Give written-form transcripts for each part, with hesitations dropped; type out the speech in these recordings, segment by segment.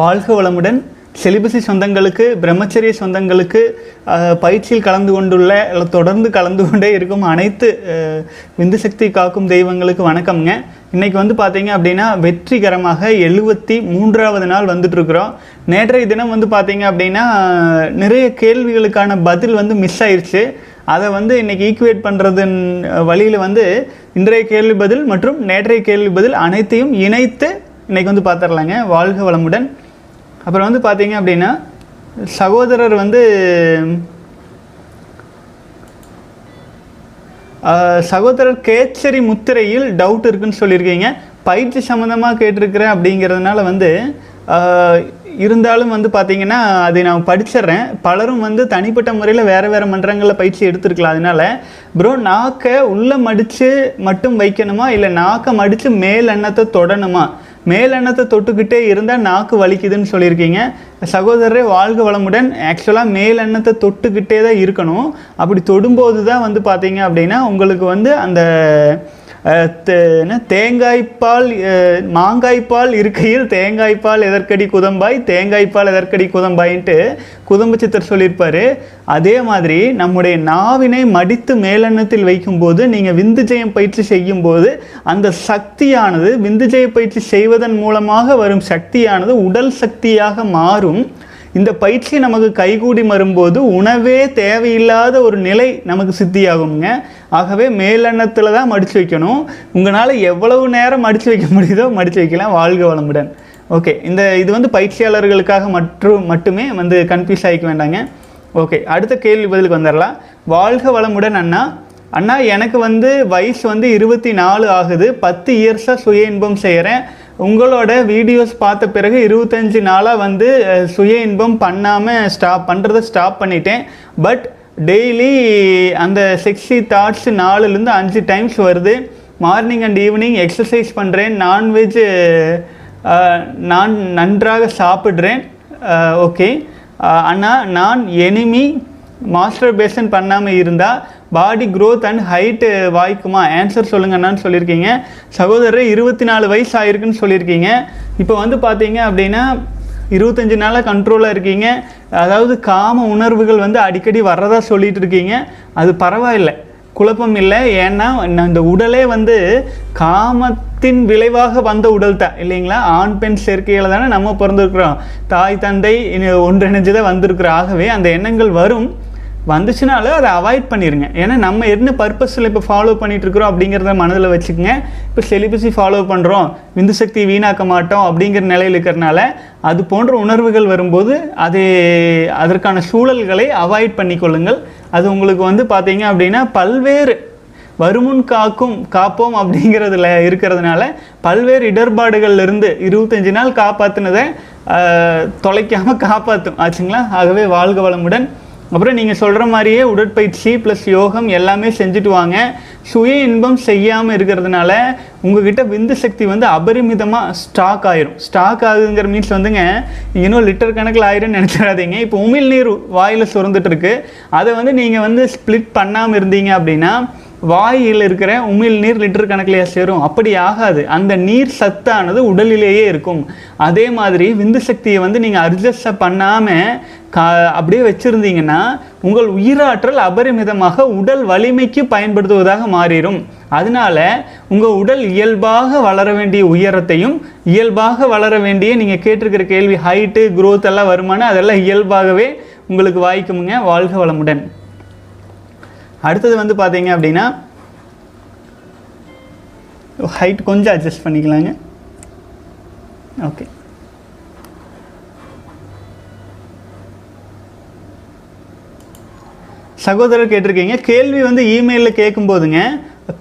வாழ்க வளமுடன். செலிபசி சொந்தங்களுக்கு, பிரம்மச்சரிய சொந்தங்களுக்கு, பயிற்சியில் கலந்து கொண்டுள்ள அல்லது தொடர்ந்து கலந்து கொண்டே இருக்கும் அனைத்து விந்துசக்தி காக்கும் தெய்வங்களுக்கு வணக்கம்ங்க. இன்றைக்கி வந்து பார்த்திங்க அப்படின்னா வெற்றிகரமாக 73வது நாள் வந்துட்டுருக்குறோம். நேற்றைய தினம் வந்து பார்த்திங்க அப்படின்னா நிறைய கேள்விகளுக்கான பதில் வந்து மிஸ் ஆயிடுச்சு. அதை வந்து இன்றைக்கி ஈக்குவேட் பண்ணுறதுன் வழியில் வந்து இன்றைய கேள்வி பதில் மற்றும் நேற்றைய கேள்வி பதில் அனைத்தையும் இணைத்து இன்றைக்கி வந்து பார்த்துடலாங்க. வாழ்க வளமுடன். அப்புறம் வந்து பார்த்திங்க அப்படின்னா சகோதரர் வந்து சகோதரர் கேச்சரி முத்திரையில் டவுட் இருக்குன்னு சொல்லியிருக்கீங்க. பயிற்சி சம்மந்தமாக கேட்டிருக்கிறேன் அப்படிங்கிறதுனால வந்து இருந்தாலும் வந்து பார்த்திங்கன்னா அதை நான் படிச்சிட்றேன். பலரும் வந்து தனிப்பட்ட முறையில் வேறு வேறு மன்றங்களில் பயிற்சி எடுத்துருக்கலாம். அதனால் ப்ரோ, நாக்கை உள்ளே மடித்து மட்டும் வைக்கணுமா இல்லை நாக்கை மடித்து மேல் எண்ணத்தை தொடணுமா? மேல் எண்ணத்தை தொட்டுக்கிட்டே இருந்தால் நாக்கு வலிக்குதுன்னு சொல்லியிருக்கீங்க. சகோதரரே வாழ்க வளமுடன். ஆக்சுவலாக மேல் எண்ணத்தை தொட்டுக்கிட்டே தான் இருக்கணும். அப்படி தொடும்போது தான் வந்து பார்த்திங்க அப்படின்னா உங்களுக்கு வந்து அந்த தேங்காய்ப்பால் மாங்காய்ப்பால் இருக்கையில் தேங்காய்ப்பால் எதற்கடி குதம்பாய், தேங்காய்ப்பால் எதற்கடி குதம்பாயின்ட்டு குதம்பு சித்தர் சொல்லியிருப்பார். அதே மாதிரி நம்முடைய நாவினை மடித்து மேலெண்ணத்தில் வைக்கும்போது, நீங்கள் விந்துஜயம் பயிற்சி செய்யும்போது அந்த சக்தியானது, விந்துஜய பயிற்சி செய்வதன் மூலமாக வரும் சக்தியானது உடல் சக்தியாக மாறும். இந்த பயிற்சி நமக்கு கைகூடி வரும்போது உணவே தேவையில்லாத ஒரு நிலை நமக்கு சித்தியாகுங்க. ஆகவே மேலெண்ணத்தில் தான் மடித்து வைக்கணும். உங்களால் எவ்வளவு நேரம் மடித்து வைக்க முடியுதோ மடித்து வைக்கலாம். வாழ்க வளமுடன். ஓகே, இது வந்து பயிற்சியாளர்களுக்காக மட்டுமே வந்து கன்ஃபியூஸ் ஆகிக்க வேண்டாங்க. ஓகே, அடுத்த கேள்வி பதிலுக்கு வந்துடலாம். வாழ்க வளமுடன் அண்ணா. அண்ணா, எனக்கு வந்து வயசு வந்து 24 ஆகுது. 10 இயர்ஸாக சுய இன்பம் செய்கிறேன். உங்களோட வீடியோஸ் பார்த்த பிறகு 25 நாளாக வந்து சுய இன்பம் பண்ணாமல் ஸ்டாப் பண்ணிட்டேன். பட் டெய்லி அந்த செக்ஸி தாட்ஸ் 4-5 டைம்ஸ் வருது. மார்னிங் அண்ட் ஈவினிங் எக்ஸசைஸ் பண்ணுறேன். நான்வெஜ் நான் நன்றாக சாப்பிட்றேன். ஓகே அண்ணா, நான் எனிமி மாஸ்டர்பேஷன் பண்ணாமல் இருந்தால் பாடி க்ரோத் அண்ட் ஹைட்டு வாய்க்குமா? ஆன்சர் சொல்லுங்கண்ணான்னு சொல்லியிருக்கீங்க. சகோதரர் 24 வயசு ஆயிருக்குன்னு சொல்லியிருக்கீங்க. இப்போ வந்து பார்த்தீங்க அப்படின்னா 25 நாளாக கண்ட்ரோலாக இருக்கீங்க. அதாவது காம உணர்வுகள் வந்து அடிக்கடி வர்றதா சொல்லிகிட்டு இருக்கீங்க. அது பரவாயில்லை, குழப்பம் இல்லை. ஏன்னா இந்த உடலே வந்து காமத்தின் விளைவாக வந்த உடல் தான் இல்லைங்களா? ஆண் பெண் சேர்க்கையில் தானே நம்ம பிறந்திருக்கிறோம். தாய் தந்தை ஒன்றிணைஞ்சு தான் வந்திருக்கிறோம். ஆகவே அந்த எண்ணங்கள் வரும். வந்துச்சுனாலும் அதை அவாய்ட் பண்ணிடுங்க. ஏன்னா நம்ம என்ன பர்பஸில் இப்போ ஃபாலோ பண்ணிகிட்ருக்குறோம் அப்படிங்கிறத மனதில் வச்சுக்கோங்க. இப்போ செலிபஸை ஃபாலோ பண்ணுறோம், விந்துசக்தி வீணாக்க மாட்டோம் அப்படிங்கிற நிலையில் இருக்கிறனால அது போன்ற உணர்வுகள் வரும்போது அதற்கான சூழல்களை அவாய்ட் பண்ணிக்கொள்ளுங்கள். அது உங்களுக்கு வந்து பார்த்திங்க அப்படின்னா பல்வேறு வருமுன் காப்போம் அப்படிங்கிறதுல இருக்கிறதுனால பல்வேறு இடர்பாடுகள்லேருந்து 25 நாள் காப்பாற்றினதை தொலைக்காமல் காப்பாற்றும் ஆச்சுங்களா? ஆகவே வாழ்க வளமுடன். அப்புறம் நீங்கள் சொல்கிற மாதிரியே உடற்பயிற்சி ப்ளஸ் யோகம் எல்லாமே செஞ்சுட்டு வாங்க. சுய இன்பம் செய்யாமல் இருக்கிறதுனால உங்கள்கிட்ட விந்து சக்தி வந்து அபரிமிதமாக ஸ்டாக் ஆகுதுங்கிற மீன்ஸ் வந்துங்க இன்னும் லிட்டர் கணக்கில் ஆயிரும்னு நினச்சிடாதீங்க. இப்போ உமிழ்நீர் வாயில் சுரந்துட்டுருக்கு. அதை வந்து நீங்கள் வந்து ஸ்ப்ளிட் பண்ணாமல் இருந்தீங்க அப்படின்னா வாயில் இருக்கிற உமிழ் நீர் லிட்டர் கணக்கிலேயே சேரும்? அப்படி ஆகாது. அந்த நீர் சத்தானது உடலிலேயே இருக்கும். அதே மாதிரி விந்து சக்தியை வந்து நீங்கள் அட்ஜஸ்ட் பண்ணாமல் அப்படியே வச்சுருந்தீங்கன்னா உங்கள் உயிராற்றல் அபரிமிதமாக உடல் வலிமைக்கு பயன்படுத்துவதாக மாறிடும். அதனால் உங்கள் உடல் இயல்பாக வளர வேண்டிய உயரத்தையும் இயல்பாக வளர வேண்டிய நீங்கள் கேட்டிருக்கிற கேள்வி ஹைட்டு க்ரோத் எல்லாம் வருமானம் அதெல்லாம் இயல்பாகவே உங்களுக்கு வாய்க்குமுங்க. வாழ்க வளமுடன். அடுத்தது வந்து பார்த்தீங்க அப்படின்னா ஹைட் கொஞ்சம் அட்ஜஸ்ட் பண்ணிக்கலாங்க. ஓகே, சகோதரர் கேட்டிருக்கீங்க. கேள்வி வந்து இமெயிலில் கேட்கும்போதுங்க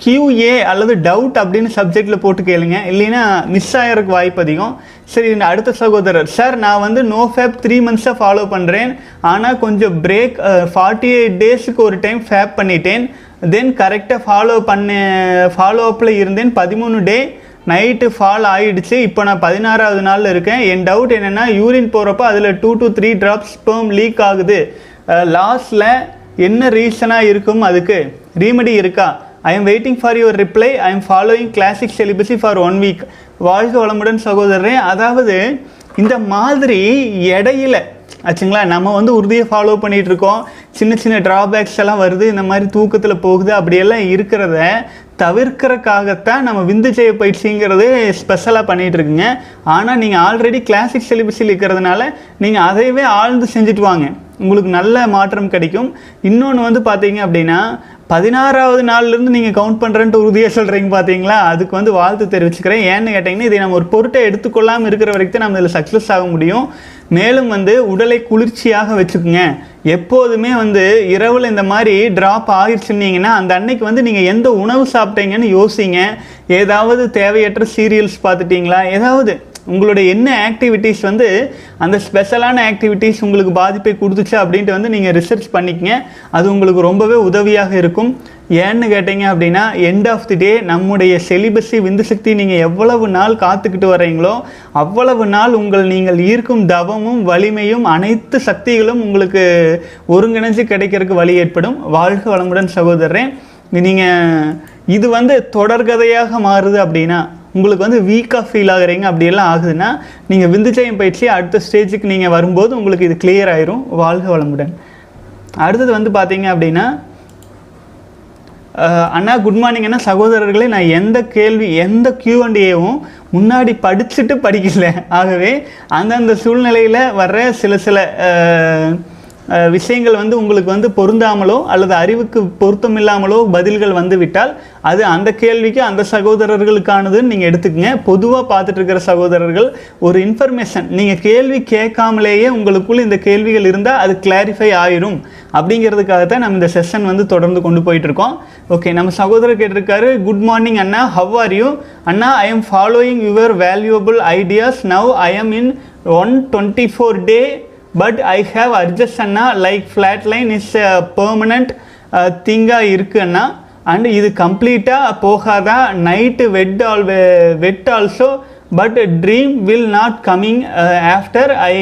QA அல்லது டவுட் அப்படின்னு சப்ஜெக்டில் போட்டு கேளுங்க. இல்லைன்னா மிஸ் ஆகிறதுக்கு வாய்ப்பு அதிகம். சரி, அடுத்த சகோதரர். சார், நான் வந்து NoFap 3 monthஸாக ஃபாலோ பண்ணுறேன். ஆனால் கொஞ்சம் பிரேக் 48 டேஸுக்கு ஒரு டைம் ஃபேப் பண்ணிட்டேன். தென் கரெக்டாக ஃபாலோ அப்பில் இருந்தேன். 13 டே நைட்டு ஃபால் ஆகிடுச்சு. இப்போ நான் 16வது நாளில் இருக்கேன். என் டவுட் என்னென்னா யூரின் போகிறப்போ அதில் 2 to 3 drops ஸ்பெர்ம் லீக் ஆகுது. லாஸ்டில் என்ன ரீசனாக இருக்கும்? அதுக்கு ரீமெடி இருக்கா? I am waiting for your reply. I am following classic celibacy for 1 week. வாழ்க வளமுடன் சகோதரரே. அதாவது இந்த மாதிரி இடையில ஆச்சுங்களா நம்ம வந்து உறுதியை ஃபாலோ பண்ணிகிட்ருக்கோம், சின்ன சின்ன ட்ராபேக்ஸ் எல்லாம் வருது, இந்த மாதிரி தூக்கத்தில் போகுது, அப்படியெல்லாம் இருக்கிறத தவிர்க்கிறக்காகத்தான் நம்ம விந்துஜெய பயிற்சிங்கிறது ஸ்பெஷலாக பண்ணிகிட்ருக்குங்க. ஆனால் நீங்கள் ஆல்ரெடி கிளாசிக் சிலபஸில் இருக்கிறதுனால நீங்கள் அதையவே ஆழ்ந்து செஞ்சுட்டு வாங்க, உங்களுக்கு நல்ல மாற்றம் கிடைக்கும். இன்னொன்று வந்து பார்த்தீங்க அப்படின்னா 16வது நாள்லேருந்து நீங்கள் கவுண்ட் பண்ணுறேன்ட்டு உறுதியாக சொல்கிறீங்க பார்த்தீங்களா, அதுக்கு வந்து வாழ்த்து தெரிவிச்சுக்கிறேன். ஏன்னு கேட்டிங்கன்னா இதை நம்ம ஒரு பொருட்டை எடுத்துக்கொள்ளாமல் இருக்கிற வரைக்கும் நம்ம இதில் சக்ஸஸ் ஆக முடியும். மேலும் வந்து உடலை குளிர்ச்சியாக வச்சுக்குங்க. எப்போதுமே வந்து இரவில் இந்த மாதிரி ட்ராப் ஆகிடுச்சுன்னீங்கன்னா அந்த அன்னைக்கு வந்து நீங்கள் எந்த உணவு சாப்பிட்டீங்கன்னு யோசிங்க. ஏதாவது தேவையற்ற சீரியல்ஸ் பார்த்துட்டிங்களா, ஏதாவது உங்களுடைய என்ன ஆக்டிவிட்டீஸ் வந்து அந்த ஸ்பெஷலான ஆக்டிவிட்டீஸ் உங்களுக்கு பாதிப்பை கொடுத்துச்சு அப்படின்ட்டு வந்து நீங்கள் ரிசர்ச் பண்ணிக்கங்க. அது உங்களுக்கு ரொம்பவே உதவியாக இருக்கும். ஏன்னு கேட்டிங்க அப்படின்னா எண்ட் ஆஃப் தி டே நம்முடைய செலிபஸை விந்துசக்தி நீங்கள் எவ்வளவு நாள் காத்துக்கிட்டு வரீங்களோ அவ்வளவு நாள் நீங்கள் ஈர்க்கும் தவமும் வலிமையும் அனைத்து சக்திகளும் உங்களுக்கு ஒருங்கிணைஞ்சு கிடைக்கிறதுக்கு வழி ஏற்படும். வாழ்க வளமுடன் சகோதரரே. நீங்கள் இது வந்து தொடர்கதையாக மாறுது அப்படின்னா உங்களுக்கு வந்து வீக்காக ஃபீல் ஆகுறீங்க, அப்படியெல்லாம் ஆகுதுன்னா நீங்கள் விந்துஜயம் பயிற்சி அடுத்த ஸ்டேஜுக்கு நீங்கள் வரும்போது உங்களுக்கு இது கிளியர் ஆயிரும். வாழ்க வளமுடன். அடுத்தது வந்து பார்த்தீங்க அப்படின்னா அண்ணா குட் மார்னிங் அண்ணா. சகோதரர்களே, நான் எந்த Q&Aவும் முன்னாடி படிச்சுட்டு படிக்கல, ஆகவே அந்தந்த சூழ்நிலையில் வர்ற சில விஷயங்கள் வந்து உங்களுக்கு வந்து பொருந்தாமலோ அல்லது அறிவுக்கு பொருத்தம் இல்லாமலோ பதில்கள் வந்து விட்டால் அது அந்த கேள்விக்கு அந்த சகோதரர்களுக்கானதுன்னு நீங்கள் எடுத்துக்கங்க. பொதுவாக பார்த்துட்டு இருக்கிற சகோதரர்கள் ஒரு இன்ஃபர்மேஷன் நீங்கள் கேள்வி கேட்காமலேயே உங்களுக்குள்ளே இந்த கேள்விகள் இருந்தால் அது கிளாரிஃபை ஆயிரும் அப்படிங்கிறதுக்காகத்தான் நம்ம இந்த செஷன் வந்து தொடர்ந்து கொண்டு போயிட்டுருக்கோம். ஓகே, நம்ம சகோதரர் கேட்டிருக்காரு, குட் மார்னிங் அண்ணா, ஹவ் ஆர் யூ அண்ணா? I am following your valuable ideas now. I am in 124 day but I have adjust அண்ணா. Like flat line is permanent திங்காக இருக்குது அண்ணா, அண்ட் இது கம்ப்ளீட்டாக போகாதா? Night wet also but dream will not coming after I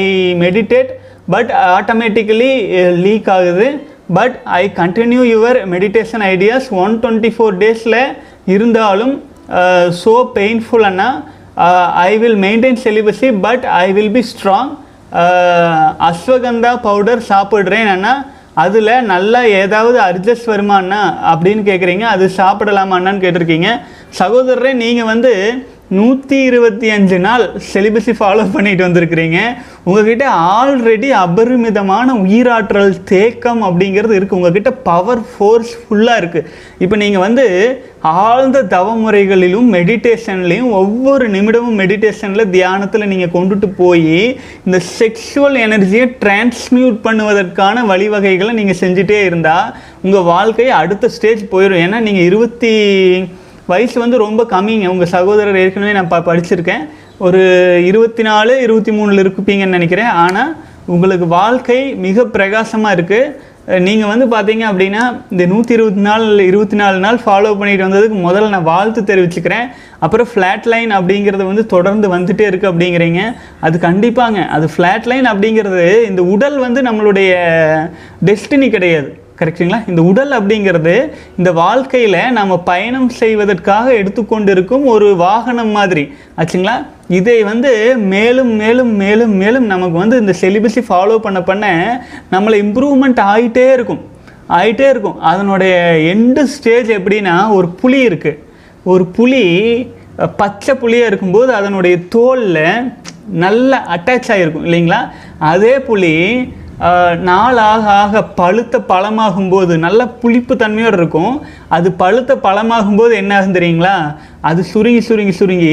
meditate but automatically leak ஆகுது. But I continue your meditation ideas 124 days இருந்தாலும் so painful அண்ணா. I will maintain celibacy but I will be strong. Ashwagandha powder சாப்பிட்றேன் அண்ணா, அதில் நல்லா ஏதாவது adjust வருமா அண்ணா அப்படின்னு கேட்குறீங்க. அது சாப்பிடலாமா அண்ணான்னு கேட்டிருக்கீங்க. சகோதரரே, நீங்கள் வந்து 125 நாள் செலிபஸை ஃபாலோ பண்ணிட்டு வந்திருக்கிறீங்க. உங்ககிட்ட ஆல்ரெடி அபரிமிதமான உயிராற்றல் தேக்கம் அப்படிங்கிறது இருக்குது. உங்ககிட்ட பவர் ஃபோர்ஸ் ஃபுல்லாக இருக்குது. இப்போ நீங்கள் வந்து ஆழ்ந்த தவமுறைகளிலும் மெடிடேஷன்லேயும் ஒவ்வொரு நிமிடமும் மெடிடேஷனில் தியானத்தில் நீங்கள் கொண்டுட்டு போய் இந்த செக்ஷுவல் எனர்ஜியை டிரான்ஸ்மியூட் பண்ணுவதற்கான வழிவகைகளை நீங்கள் செஞ்சுட்டே இருந்தால் உங்கள் வாழ்க்கையை அடுத்த ஸ்டேஜ் போயிடும். ஏன்னா நீங்கள் 20 வயசு வந்து ரொம்ப கம்மிங்க. உங்கள் சகோதரர் ஏற்கனவே நான் படிச்சிருக்கேன், ஒரு 24, 23 இருக்குப்பீங்கன்னு நினைக்கிறேன். ஆனால் உங்களுக்கு வாழ்க்கை மிக பிரகாசமாக இருக்குது. நீங்கள் வந்து பார்த்தீங்க அப்படின்னா இந்த 124 நாள் ஃபாலோ பண்ணிட்டு வந்ததுக்கு முதல்ல நான் வாழ்த்து தெரிவிச்சுக்கிறேன். அப்புறம் ஃப்ளாட் லைன் அப்படிங்கிறது வந்து தொடர்ந்து வந்துகிட்டே இருக்குது அப்படிங்கிறீங்க. அது கண்டிப்பாங்க, அது ஃப்ளாட் லைன் அப்படிங்கிறது இந்த உடல் வந்து நம்மளுடைய டெஸ்டினி கிடையாது, கரெக்டுங்களா? இந்த உடல் அப்படிங்கிறது இந்த வாழ்க்கையில் நம்ம பயணம் செய்வதற்காக எடுத்துக்கொண்டிருக்கும் ஒரு வாகனம் மாதிரி ஆச்சுங்களா. இதை வந்து மேலும் மேலும் மேலும் மேலும் நமக்கு வந்து இந்த செலிபஸை ஃபாலோ பண்ண பண்ண நம்மளை இம்ப்ரூவ்மெண்ட் ஆகிட்டே இருக்கும். அதனுடைய எண்டு ஸ்டேஜ் எப்படின்னா, ஒரு புலி பச்சை புளியாக இருக்கும்போது அதனுடைய தோலில் நல்லா அட்டாச் ஆகிருக்கும் இல்லைங்களா. அதே புலி நாளாக ஆக பழுத்த பழமாகும்போது நல்ல புளிப்பு தன்மையோடு இருக்கும். அது பழுத்த பழமாகும்போது என்ன ஆகும் தெரியுங்களா, அது சுருங்கி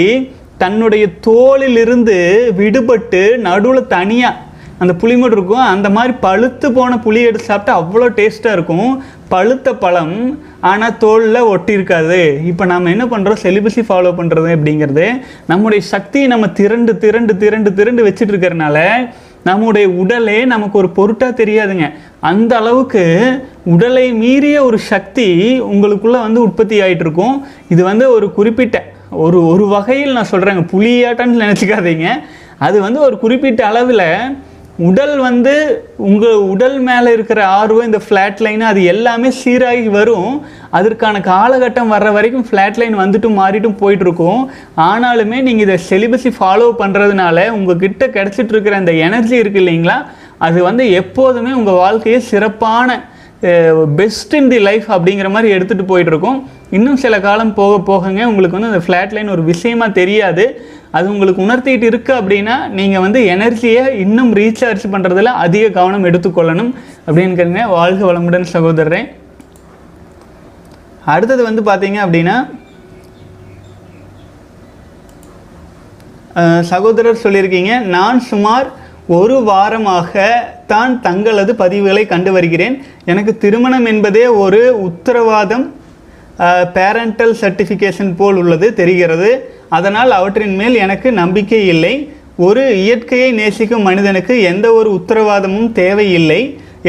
தன்னுடைய தோளிலிருந்து விடுபட்டு நடுவில் தனியாக அந்த புளி மட்டும் இருக்கும். அந்த மாதிரி பழுத்து போன புளி எடுத்து சாப்பிட்டா அவ்வளோ டேஸ்ட்டாக இருக்கும், பழுத்த பழம், ஆனால் தோலில் ஒட்டியிருக்காது. இப்போ நம்ம என்ன பண்ணுறோம், செலிபஸை ஃபாலோ பண்ணுறது அப்படிங்கிறது நம்முடைய சக்தியை நம்ம திரண்டு வச்சுட்டு இருக்கிறனால நம்முடைய உடலே நமக்கு ஒரு பொருட்டாக தெரியாதுங்க. அந்த அளவுக்கு உடலை மீறிய ஒரு சக்தி உங்களுக்குள்ளே வந்து உற்பத்தி ஆகிட்டு இருக்கும். இது வந்து ஒரு குறிப்பிட்ட ஒரு வகையில் நான் சொல்கிறேங்க, புளியாட்டன்னு நினச்சிக்காதீங்க. அது வந்து ஒரு குறிப்பிட்ட அளவில் உடல் வந்து உங்கள் உடல் மேலே இருக்கிற ஆர்வம், இந்த ஃப்ளாட் லைன், அது எல்லாமே சீராகி வரும். அதற்கான காலகட்டம் வர்ற வரைக்கும் ஃப்ளாட் லைன் வந்துட்டு மாறிட்டும் போயிட்டுருக்கும். ஆனாலுமே நீங்கள் இதை செலிபஸை ஃபாலோ பண்ணுறதுனால உங்ககிட்ட கிடச்சிட்ருக்கிற அந்த எனர்ஜி இருக்குது இல்லைங்களா, அது வந்து எப்போதுமே உங்கள் வாழ்க்கையை சிறப்பான பெஸ்ட் இன் தி லைஃப் அப்படிங்கிற மாதிரி எடுத்துகிட்டு போயிட்டுருக்கோம். இன்னும் சில காலம் போக போகங்க உங்களுக்கு வந்து அந்த ஃப்ளாட் லைன் ஒரு விஷயமா தெரியாது, அது உங்களுக்கு உணர்த்திட்டு இருக்குது அப்படின்னா நீங்கள் வந்து எனர்ஜியை இன்னும் ரீசார்ஜ் பண்ணுறதுல அதிக கவனம் எடுத்துக்கொள்ளணும் அப்படின்னு கேளுங்க. வாழ்க வளமுடன் சகோதரரே. அடுத்தது வந்து பார்த்தீங்க அப்படின்னா சகோதரர் சொல்லியிருக்கீங்க, நான் சுமார் ஒரு வாரமாக தான் தங்களது பதிவுகளை கண்டு வருகிறேன். எனக்கு திருமணம் என்பதே ஒரு உத்தரவாதம், பேரண்டல் சர்டிஃபிகேஷன் போல் உள்ளது தெரிகிறது. அதனால் அவற்றின் மேல் எனக்கு நம்பிக்கை இல்லை. ஒரு இயற்கையை நேசிக்கும் மனிதனுக்கு எந்த ஒரு உத்தரவாதமும் தேவையில்லை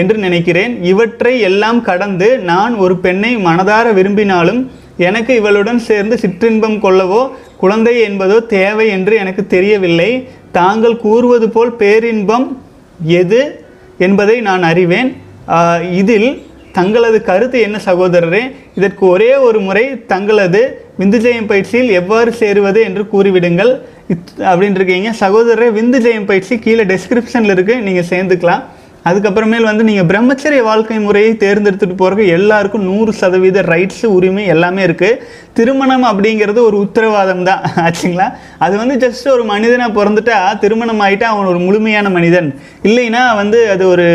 என்று நினைக்கிறேன். இவற்றை எல்லாம் கடந்து நான் ஒரு பெண்ணை மனதார விரும்பினாலும் எனக்கு இவளுடன் சேர்ந்து சிற்றின்பம் கொள்ளவோ குழந்தை என்பதோ தேவை என்று எனக்கு தெரியவில்லை. தாங்கள் கூறுவது போல் பேரின்பம் எது என்பதை நான் அறிவேன். இதில் தங்களது கருத்து என்ன சகோதரரே? இதற்கு ஒரே ஒரு முறை தங்களது விந்துஜயம் பயிற்சியில் எவ்வாறு சேருவது என்று கூறிவிடுங்கள் அப்படின்னு இருக்கீங்க. சகோதரரே, விந்துஜயம் பயிற்சி கீழே டெஸ்கிரிப்ஷனில் இருக்குது, நீங்கள் சேர்ந்துக்கலாம். அதுக்கப்புறமேல் வந்து நீங்கள் பிரம்மச்சரிய வாழ்க்கை முறையை தேர்ந்தெடுத்துட்டு போகிறக்கு எல்லாருக்கும் 100% ரைட்ஸு, உரிமை எல்லாமே இருக்குது. திருமணம் அப்படிங்கிறது ஒரு உத்தரவாதம் தான் ஆச்சுங்களா. அது வந்து ஜஸ்ட் ஒரு மனிதனாக பிறந்துட்டா, திருமணம் ஆகிட்டா அவன் ஒரு முழுமையான மனிதன் இல்லைன்னா வந்து அது ஒரு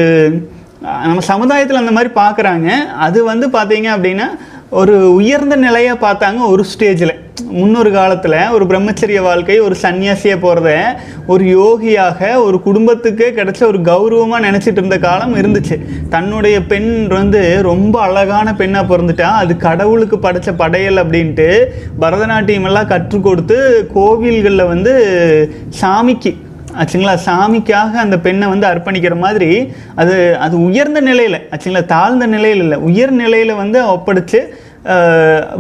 நம்ம சமுதாயத்தில் அந்த மாதிரி பார்க்குறாங்க. அது வந்து பார்த்தீங்க அப்படின்னா ஒரு உயர்ந்த நிலையாக பார்த்தாங்க. ஒரு ஸ்டேஜில் முன்னொரு காலத்தில் ஒரு பிரம்மச்சரிய வாழ்க்கை, ஒரு சன்னியாசியாக போகிறத ஒரு யோகியாக ஒரு குடும்பத்துக்கே கிடைச்ச ஒரு கௌரவமாக நினச்சிட்டு இருந்த காலம் இருந்துச்சு. தன்னுடைய பெண் வந்து ரொம்ப அழகான பெண்ணாக பிறந்துட்டா, அது கடவுளுக்கு படைத்த படையல் அப்படின்ட்டு பரதநாட்டியம் எல்லாம் கற்றுக் கொடுத்து கோவில்களில் வந்து சாமிக்கு ஆச்சுங்களா, சாமிக்காக அந்த பெண்ணை வந்து அர்ப்பணிக்கிற மாதிரி அது அது உயர்ந்த நிலையில் ஆச்சுங்களா, தாழ்ந்த நிலையில் இல்லை, உயர் நிலையில் வந்து ஒப்படைச்சு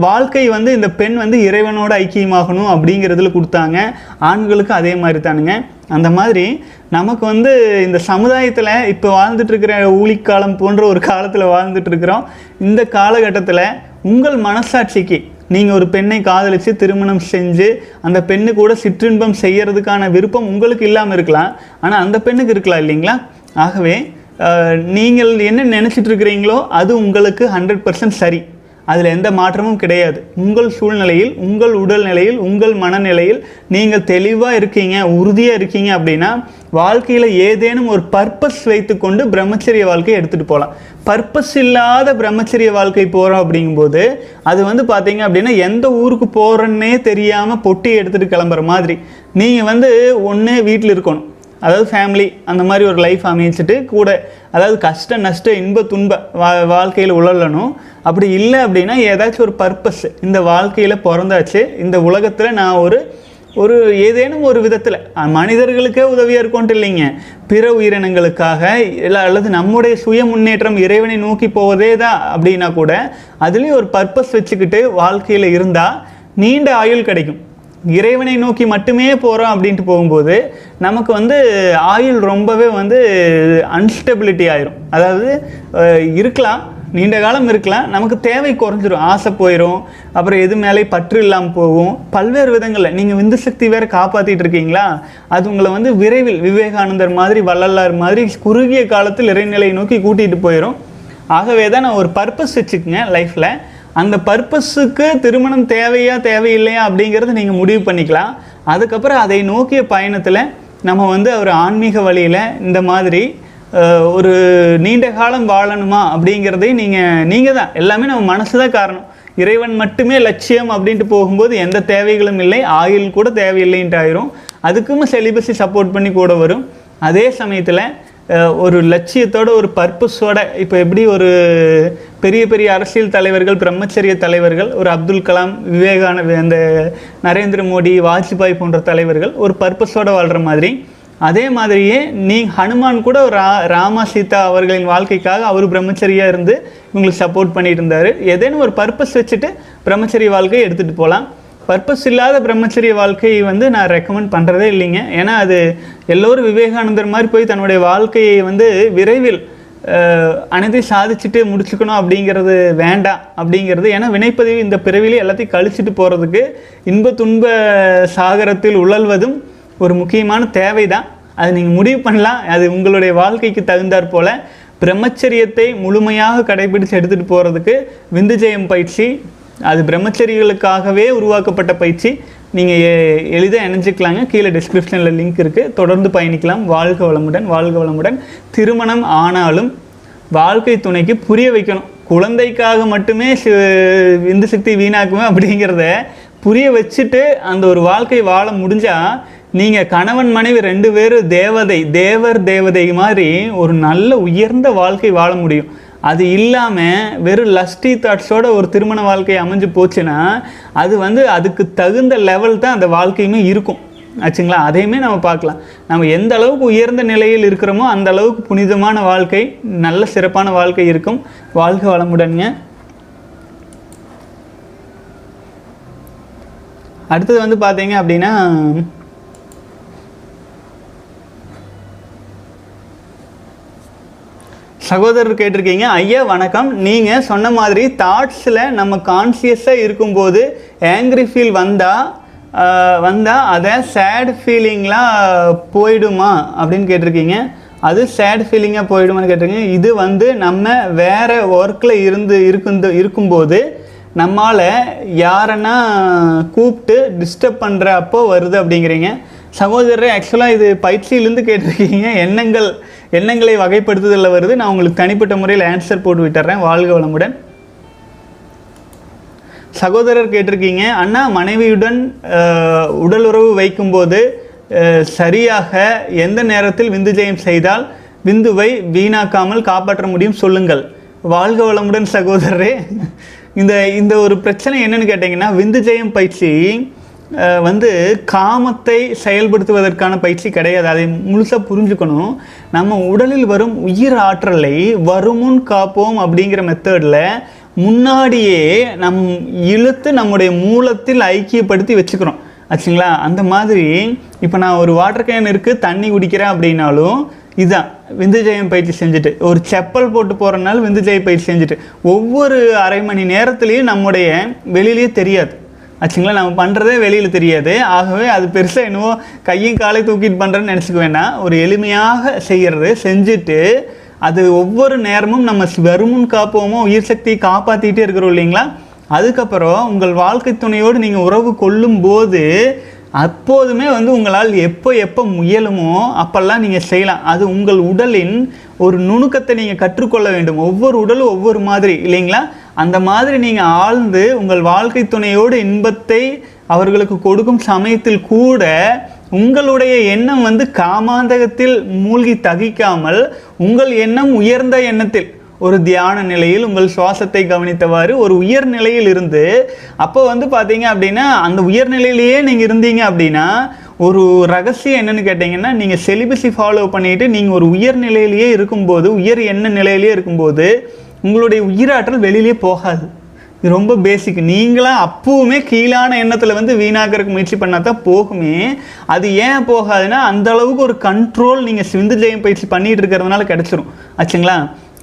வாழ்க்கை வந்து இந்த பெண் வந்து இறைவனோட ஐக்கியமாகணும் அப்படிங்கிறதுல கொடுத்தாங்க. ஆண்களுக்கு அதே மாதிரி தானுங்க. அந்த மாதிரி நமக்கு வந்து இந்த சமுதாயத்தில் இப்போ வாழ்ந்துட்டுருக்கிற ஊழிக்காலம் போன்ற ஒரு காலத்தில் வாழ்ந்துட்டுருக்கிறோம். இந்த காலகட்டத்தில் உங்கள் மனசாட்சிக்கு நீங்கள் ஒரு பெண்ணை காதலித்து திருமணம் செஞ்சு அந்த பெண்ணு கூட சிற்றின்பம் செய்கிறதுக்கான விருப்பம் உங்களுக்கு இல்லாமல் இருக்கலாம், ஆனால் அந்த பெண்ணுக்கு இருக்கலாம் இல்லைங்களா. ஆகவே நீங்கள் என்ன நினச்சிட்ருக்கிறீங்களோ அது உங்களுக்கு 100% சரி, அதில் எந்த மாற்றமும் கிடையாது. உங்கள் சூழ்நிலையில், உங்கள் உடல் நிலையில், உங்கள் மனநிலையில் நீங்கள் தெளிவாக இருக்கீங்க, உறுதியாக இருக்கீங்க அப்படின்னா வாழ்க்கையில் ஏதேனும் ஒரு பர்பஸ் வைத்து கொண்டு பிரம்மச்சரிய வாழ்க்கையை எடுத்துகிட்டு போகலாம். பர்பஸ் இல்லாத பிரம்மச்சரிய வாழ்க்கை போகிறோம் அப்படிங்கும்போது அது வந்து பார்த்தீங்க அப்படின்னா எந்த ஊருக்கு போகிறோன்னே தெரியாமல் பொட்டி எடுத்துகிட்டு கிளம்புற மாதிரி. நீங்கள் வந்து ஒன்று வீட்டில் இருக்கணும், அதாவது ஃபேமிலி அந்த மாதிரி ஒரு லைஃப் அமைச்சிட்டு கூட அதாவது கஷ்ட நஷ்ட இன்ப துன்ப வாழ்க்கையில் உழலணும். அப்படி இல்லை அப்படின்னா ஏதாச்சும் ஒரு பர்பஸ், இந்த வாழ்க்கையில் பிறந்தாச்சு, இந்த உலகத்தில் நான் ஒரு ஒரு ஏதேனும் ஒரு விதத்தில் மனிதர்களுக்கே உதவியாக இருக்கும்ட்டு இல்லைங்க, பிற உயிரினங்களுக்காக இல்லை அல்லது நம்முடைய சுய முன்னேற்றம் இறைவனை நோக்கி போவதே தான் அப்படின்னா கூட அதுலேயும் ஒரு பர்பஸ் வச்சுக்கிட்டு வாழ்க்கையில் இருந்தால் நீண்ட ஆயுள் கிடைக்கும். இறைவனை நோக்கி மட்டுமே போகிறோம் அப்படின்ட்டு போகும்போது நமக்கு வந்து ஆயுள் ரொம்பவே வந்து அன்ஸ்டெபிலிட்டி ஆயிரும். அதாவது இருக்கலாம், நீண்ட காலம் இருக்கலாம், நமக்கு தேவை குறைஞ்சிரும், ஆசை போயிடும், அப்புறம் எது மேலே பற்று இல்லாமல் போகும். பல்வேறு விதங்களில் நீங்கள் விந்து சக்தி வேறு காப்பாற்றிட்டு இருக்கீங்களா, அது உங்களை வந்து விரைவில் விவேகானந்தர் மாதிரி வள்ளலார் மாதிரி குறுகிய காலத்தில் இறைநிலையை நோக்கி கூட்டிகிட்டு போயிடும். ஆகவே தான் நான் ஒரு பர்பஸ் வச்சுக்கோங்க லைஃப்பில். அந்த பர்பஸுக்கு திருமணம் தேவையா தேவையில்லையா அப்படிங்கிறத நீங்கள் முடிவு பண்ணிக்கலாம். அதுக்கப்புறம் அதை நோக்கிய பயணத்தில் நம்ம வந்து ஒரு ஆன்மீக வழியில் இந்த மாதிரி ஒரு நீண்ட காலம் வாழணுமா அப்படிங்கிறதையும் நீங்கள் தான் எல்லாமே, நம்ம மனசு தான் காரணம், இறைவன் மட்டுமே லட்சியம் அப்படின்ட்டு போகும்போது எந்த தேவைகளும் இல்லை, ஆயுள் கூட தேவையில்லைன்ட்டு ஆயிரும். அதுக்கும் செலிபஸை சப்போர்ட் பண்ணி கூட வரும். அதே சமயத்தில் ஒரு லட்சியத்தோட ஒரு பர்பஸோட இப்போ எப்படி ஒரு பெரிய பெரிய அரசியல் தலைவர்கள், பிரம்மச்சரிய தலைவர்கள், ஒரு அப்துல் கலாம், விவேகானந்த, அந்த நரேந்திர மோடி, வாஜ்பாய் போன்ற தலைவர்கள் ஒரு பர்பஸோடு வாழ்கிற மாதிரி, அதே மாதிரியே நீங்கள் ஹனுமான் கூட ஒரு ராமா சீதா அவர்களின் வாழ்க்கைக்காக அவர் பிரம்மச்சரியாக இருந்து இவங்களுக்கு சப்போர்ட் பண்ணிகிட்டு இருந்தார். ஏதேனும் ஒரு பர்பஸ் வச்சுட்டு பிரம்மச்சரிய வாழ்க்கையை எடுத்துகிட்டு போகலாம். பர்பஸ் இல்லாத பிரம்மச்சரிய வாழ்க்கையை வந்து நான் ரெக்கமெண்ட் பண்ணுறதே இல்லைங்க. ஏன்னா அது எல்லோரும் விவேகானந்தர் மாதிரி போய் தன்னுடைய வாழ்க்கையை வந்து விரைவில் அனைத்தையும் சாதிச்சுட்டு முடிச்சுக்கணும் அப்படிங்கிறது வேண்டாம் அப்படிங்கிறது. ஏன்னா வினைப்பதிவு இந்த பிறவிலே எல்லாத்தையும் கழிச்சிட்டு போகிறதுக்கு இன்ப துன்ப சாகரத்தில் உழல்வதும் ஒரு முக்கியமான தேவை தான். அது நீங்கள் முடிவு பண்ணலாம். அது உங்களுடைய வாழ்க்கைக்கு தகுந்தாற் போல் பிரம்மச்சரியத்தை முழுமையாக கடைபிடித்து எடுத்துகிட்டு போகிறதுக்கு விந்துஜயம் பயிற்சி, அது பிரம்மச்சரிகளுக்காகவே உருவாக்கப்பட்ட பயிற்சி. நீங்கள் எளிதாக இணைஞ்சிக்கலாங்க. கீழே டிஸ்கிரிப்ஷனில் லிங்க் இருக்குது, தொடர்ந்து பயணிக்கலாம். வாழ்க வளமுடன், வாழ்க வளமுடன். திருமணம் ஆனாலும் வாழ்க்கை துணைக்கு புரிய வைக்கணும். குழந்தைக்காக மட்டுமே விந்து சக்தி வீணாக்குமே அப்படிங்கிறத புரிய வச்சுட்டு அந்த ஒரு வாழ்க்கை வாழ முடிஞ்சால் நீங்கள் கணவன் மனைவி ரெண்டு பேரும் தேவதை தேவர் தேவதை மாதிரி ஒரு நல்ல உயர்ந்த வாழ்க்கை வாழ முடியும். அது இல்லாமல் வெறும் லஸ்டி தாட்ஸோட ஒரு திருமண வாழ்க்கை அமைஞ்சு போச்சுன்னா அது அதுக்கு தகுந்த லெவல் தான் அந்த வாழ்க்கையுமே இருக்கும் ஆச்சுங்களா. அதையுமே நம்ம பார்க்கலாம். நம்ம எந்த அளவுக்கு உயர்ந்த நிலையில் இருக்கிறோமோ அந்த அளவுக்கு புனிதமான வாழ்க்கை, நல்ல சிறப்பான வாழ்க்கை இருக்கும். வாழ்க வளமுடனுங்க. அடுத்தது பார்த்தீங்க அப்படின்னா சகோதரர் கேட்டிருக்கீங்க, ஐயா வணக்கம். நீங்கள் சொன்ன மாதிரி தாட்ஸில் நம்ம கான்சியஸாக இருக்கும்போது ஆங்க்ரி ஃபீல் வந்தால் அதை சேட் ஃபீலிங்லாம் போயிடுமா அப்படின்னு கேட்டிருக்கீங்க. அது சேட் ஃபீலிங்காக போயிடுமான்னு கேட்டிருக்கீங்க. இது நம்ம வேறு ஒர்க்கில் இருக்கும்போது நம்மால் யாரன்னா கூப்பிட்டு டிஸ்டர்ப் பண்ணுறப்போ வருது அப்படிங்கிறீங்க. சகோதரர், ஆக்சுவலாக இது பயிற்சியிலேருந்து கேட்டிருக்கீங்க. எண்ணங்களை வகைப்படுத்துதலில் வருது. நான் உங்களுக்கு தனிப்பட்ட முறையில் ஆன்சர் போட்டு விட்டுறேன். வாழ்க வளமுடன். சகோதரர் கேட்டிருக்கீங்க, அண்ணா மனைவியுடன் உடலுறவு வைக்கும்போது சரியாக எந்த நேரத்தில் விந்துஜயம் செய்தால் விந்துவை வீணாக்காமல் காப்பாற்ற முடியும், சொல்லுங்கள். வாழ்க வளமுடன் சகோதரரே. இந்த இந்த ஒரு பிரச்சனை என்னன்னு கேட்டிங்கன்னா, விந்துஜயம் பயிற்சி காமத்தை செயல்படுத்துவதற்கான பயிற்சி கிடையாது. அதை முழுசாக புரிஞ்சுக்கணும். நம்ம உடலில் வரும் உயிர் ஆற்றலை வருமுன் காப்போம் அப்படிங்கிற மெத்தடில் முன்னாடியே இழுத்து நம்முடைய மூலத்தில் ஐக்கியப்படுத்தி வச்சுக்கிறோம் ஆச்சுங்களா. அந்த மாதிரி இப்போ நான் ஒரு வாட்டர் கேன் இருக்குது, தண்ணி குடிக்கிறேன் அப்படின்னாலும் இதுதான் விந்துஜயம் பயிற்சி செஞ்சுட்டு. ஒரு செப்பல் போட்டு போகிறனால விந்துஜய பயிற்சி செஞ்சுட்டு ஒவ்வொரு அரை மணி நேரத்துலேயும் நம்முடைய வெளியிலேயே தெரியாது ஆச்சுங்களா. நம்ம பண்ணுறதே வெளியில் தெரியாது. ஆகவே அது பெருசாக என்னவோ கையும் காலை தூக்கிட்டு பண்ணுறேன்னு நினச்சிக்க வேண்டாம். ஒரு எளிமையாக செய்கிறது செஞ்சுட்டு அது ஒவ்வொரு நேரமும் நம்ம வருமுன் காப்போமோ உயிர் சக்தியை காப்பாற்றிக்கிட்டே இருக்கிறோம் இல்லைங்களா. அதுக்கப்புறம் உங்கள் வாழ்க்கை துணையோடு நீங்கள் உறவு கொள்ளும் போது அப்போதுமே உங்களால் எப்போ முயலுமோ அப்பெல்லாம் நீங்கள் செய்யலாம். அது உங்கள் உடலின் ஒரு நுணுக்கத்தை நீங்கள் கற்றுக்கொள்ள வேண்டும். ஒவ்வொரு உடலும் ஒவ்வொரு மாதிரி இல்லைங்களா. அந்த மாதிரி நீங்கள் ஆழ்ந்து உங்கள் வாழ்க்கை துணையோடு இன்பத்தை அவர்களுக்கு கொடுக்கும் சமயத்தில் கூட உங்களுடைய எண்ணம் காமாந்தகத்தில் மூழ்கி தகிக்காமல் உங்கள் எண்ணம் உயர்ந்த எண்ணத்தில் ஒரு தியான நிலையில் உங்கள் சுவாசத்தை கவனித்தவாறு ஒரு உயர்நிலையில் இருந்து அப்போ பார்த்தீங்க அப்படின்னா அந்த உயர்நிலையிலேயே நீங்கள் இருந்தீங்க அப்படின்னா ஒரு ரகசியம் என்னென்னு கேட்டிங்கன்னா, நீங்கள் செலிபஸை ஃபாலோ பண்ணிவிட்டு நீங்கள் ஒரு உயர்நிலையிலேயே இருக்கும்போது உயர் எண்ண நிலையிலேயே இருக்கும்போது உங்களுடைய உயிராற்றல் வெளியிலே போகாது. இது ரொம்ப பேசிக். நீங்களாம் அப்பவுமே கீழான எண்ணத்தில் வீணாக்கிறதுக்கு முயற்சி பண்ணால் தான் போகுமே. அது ஏன் போகாதுன்னா அந்த அளவுக்கு ஒரு கண்ட்ரோல் நீங்கள் விந்துஜயம் பயிற்சி பண்ணிகிட்டு இருக்கிறதுனால கிடச்சிரும் ஆச்சுங்களா.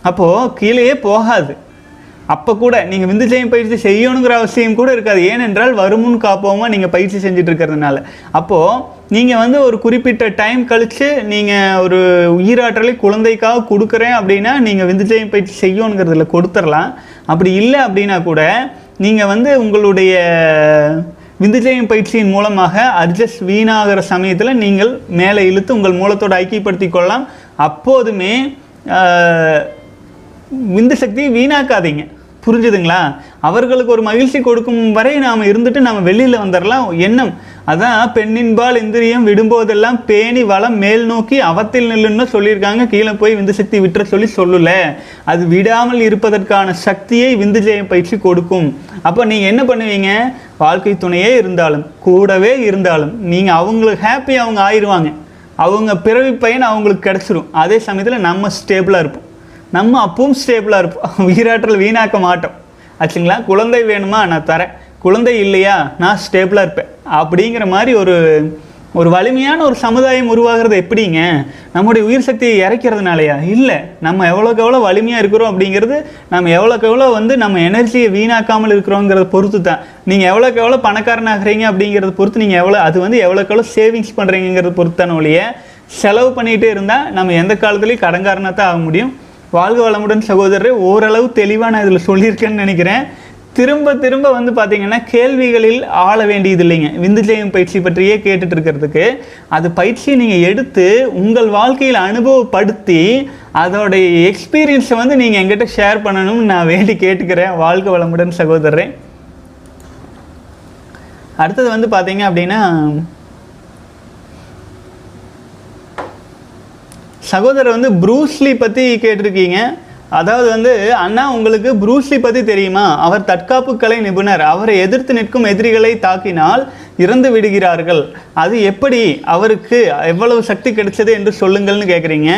அப்போது கீழேயே போகாது. அப்போ கூட நீங்கள் விந்துஜயம் பயிற்சி செய்யணுங்கிற அவசியம் கூட இருக்காது. ஏனென்றால் வருமுன் காப்போமாக நீங்கள் பயிற்சி செஞ்சுட்டு இருக்கிறதுனால. அப்போது நீங்கள் ஒரு குறிப்பிட்ட டைம் கழித்து நீங்கள் ஒரு உயிராற்றலை குழந்தைக்காக கொடுக்குறேன் அப்படின்னா நீங்கள் விந்துஜயம் பயிற்சி செய்யணுங்கிறதுல கொடுத்துடலாம். அப்படி இல்லை அப்படின்னா கூட நீங்கள் உங்களுடைய விந்துஜயம் பயிற்சியின் மூலமாக அட்ஜஸ்ட் வீணாகிற சமயத்தில் நீங்கள் மேலே இழுத்து உங்கள் மூலத்தோடு ஐக்கியப்படுத்தி கொள்ளலாம். அப்போதுமே விந்து சக்தி வீணாக்காதீங்க. புரிஞ்சுதுங்களா. அவர்களுக்கு ஒரு மகிழ்ச்சி கொடுக்கும் வரை நாம் இருந்துட்டு நாம் வெளியில் வந்துடலாம். எண்ணம் அதான் பெண்ணின்பால் இந்திரியம் விடும்போதெல்லாம் பேணி வளம் மேல் நோக்கி அவத்தில் நில்லுன்னு சொல்லியிருக்காங்க. கீழே போய் விந்து சக்தி விட்டுற சொல்லல. அது விடாமல் இருப்பதற்கான சக்தியை விந்துஜயம் பயிற்சி கொடுக்கும். அப்போ நீங்கள் என்ன பண்ணுவீங்க, வாழ்க்கை துணையே இருந்தாலும் கூடவே இருந்தாலும் நீங்கள் அவங்களுக்கு ஹாப்பி, அவங்க ஆயிடுவாங்க. அவங்க பிறவி பயன் அவங்களுக்கு கிடச்சிரும். அதே சமயத்தில் நம்ம ஸ்டேபிளாக இருப்போம். நம்ம அப்பவும் ஸ்டேபிளாக இருப்போம். உயிராற்றல் வீணாக்க மாட்டோம் ஆச்சுங்களா. குழந்தை வேணுமா, நான் தரேன். குழந்தை இல்லையா, நான் ஸ்டேபிளாக இருப்பேன். அப்படிங்கிற மாதிரி ஒரு ஒரு வலிமையான ஒரு சமுதாயம் உருவாகிறது எப்படிங்க? நம்முடைய உயிர் சக்தியை இறக்கிறதுனாலையா? இல்லை, நம்ம எவ்வளோக்கு எவ்வளோ வலிமையாக இருக்கிறோம் அப்படிங்கிறது நம்ம எவ்வளோக்கு எவ்வளோ வந்து நம்ம எனர்ஜியை வீணாக்காமல் இருக்கிறோங்கிறத பொறுத்து தான். நீங்கள் எவ்வளோக்கு எவ்வளோ பணக்காரனாகிறீங்க அப்படிங்கிறத பொறுத்து, நீங்கள் எவ்வளோ அது வந்து எவ்வளோக்கு எவ்வளோ சேவிங்ஸ் பண்ணுறீங்கிறத பொறுத்தான ஒழிய செலவு பண்ணிகிட்டே இருந்தால் நம்ம எந்த காலத்துலேயும் கடன்காரனாக தான் ஆக முடியும். வாழ்க வளமுடன் சகோதரர். ஓரளவு தெளிவாக நான் இதில் சொல்லியிருக்கேன்னு நினைக்கிறேன். திரும்ப திரும்ப வந்து பார்த்திங்கன்னா கேள்விகளில் ஆள வேண்டியது இல்லைங்க. விந்து ஜெயம் பயிற்சி பற்றியே கேட்டுட்டு இருக்கிறதுக்கு, அது பயிற்சியை நீங்கள் எடுத்து உங்கள் வாழ்க்கையில் அனுபவப்படுத்தி அதோடைய எக்ஸ்பீரியன்ஸை வந்து நீங்கள் எங்கிட்ட ஷேர் பண்ணணும்னு நான் வேண்டி கேட்டுக்கிறேன். வாழ்க வளமுடன் சகோதரரே. அடுத்தது வந்து பார்த்திங்க அப்படின்னா, சகோதரர் வந்து ப்ரூஸ்லி பற்றி கேட்டிருக்கீங்க. அதாவது வந்து, அண்ணா உங்களுக்கு ப்ரூஸ்லி பற்றி தெரியுமா? அவர் தற்காப்பு கலை நிபுணர். அவரை எதிர்த்து நிற்கும் எதிரிகளை தாக்கினால் இறந்து விடுகிறார்கள். அது எப்படி? அவருக்கு எவ்வளவு சக்தி கிடைச்சது என்று சொல்லுங்கள்னு கேட்குறீங்க.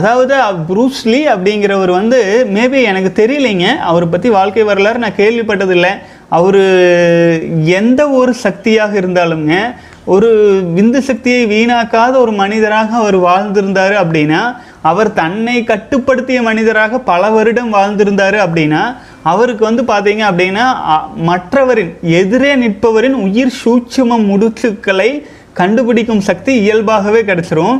அதாவது ப்ரூஸ்லி அப்படிங்கிறவர் வந்து மேபி எனக்கு தெரியலைங்க, அவரை பற்றி வாழ்க்கை வரலாறு நான் கேள்விப்பட்டதில்லை. அவர் எந்த ஒரு சக்தியாக இருந்தாலுங்க, ஒரு விந்து சக்தியை வீணாக்காத ஒரு மனிதராக அவர் வாழ்ந்திருந்தார் அப்படின்னா, அவர் தன்னை கட்டுப்படுத்திய மனிதராக பல வருடம் வாழ்ந்திருந்தார் அப்படின்னா, அவருக்கு வந்து பார்த்தீங்க அப்படின்னா மற்றவரின் எதிரே நிற்பவரின் உயிர் சூட்சும முடிச்சுக்களை கண்டுபிடிக்கும் சக்தி இயல்பாகவே கிடைச்சிரும்.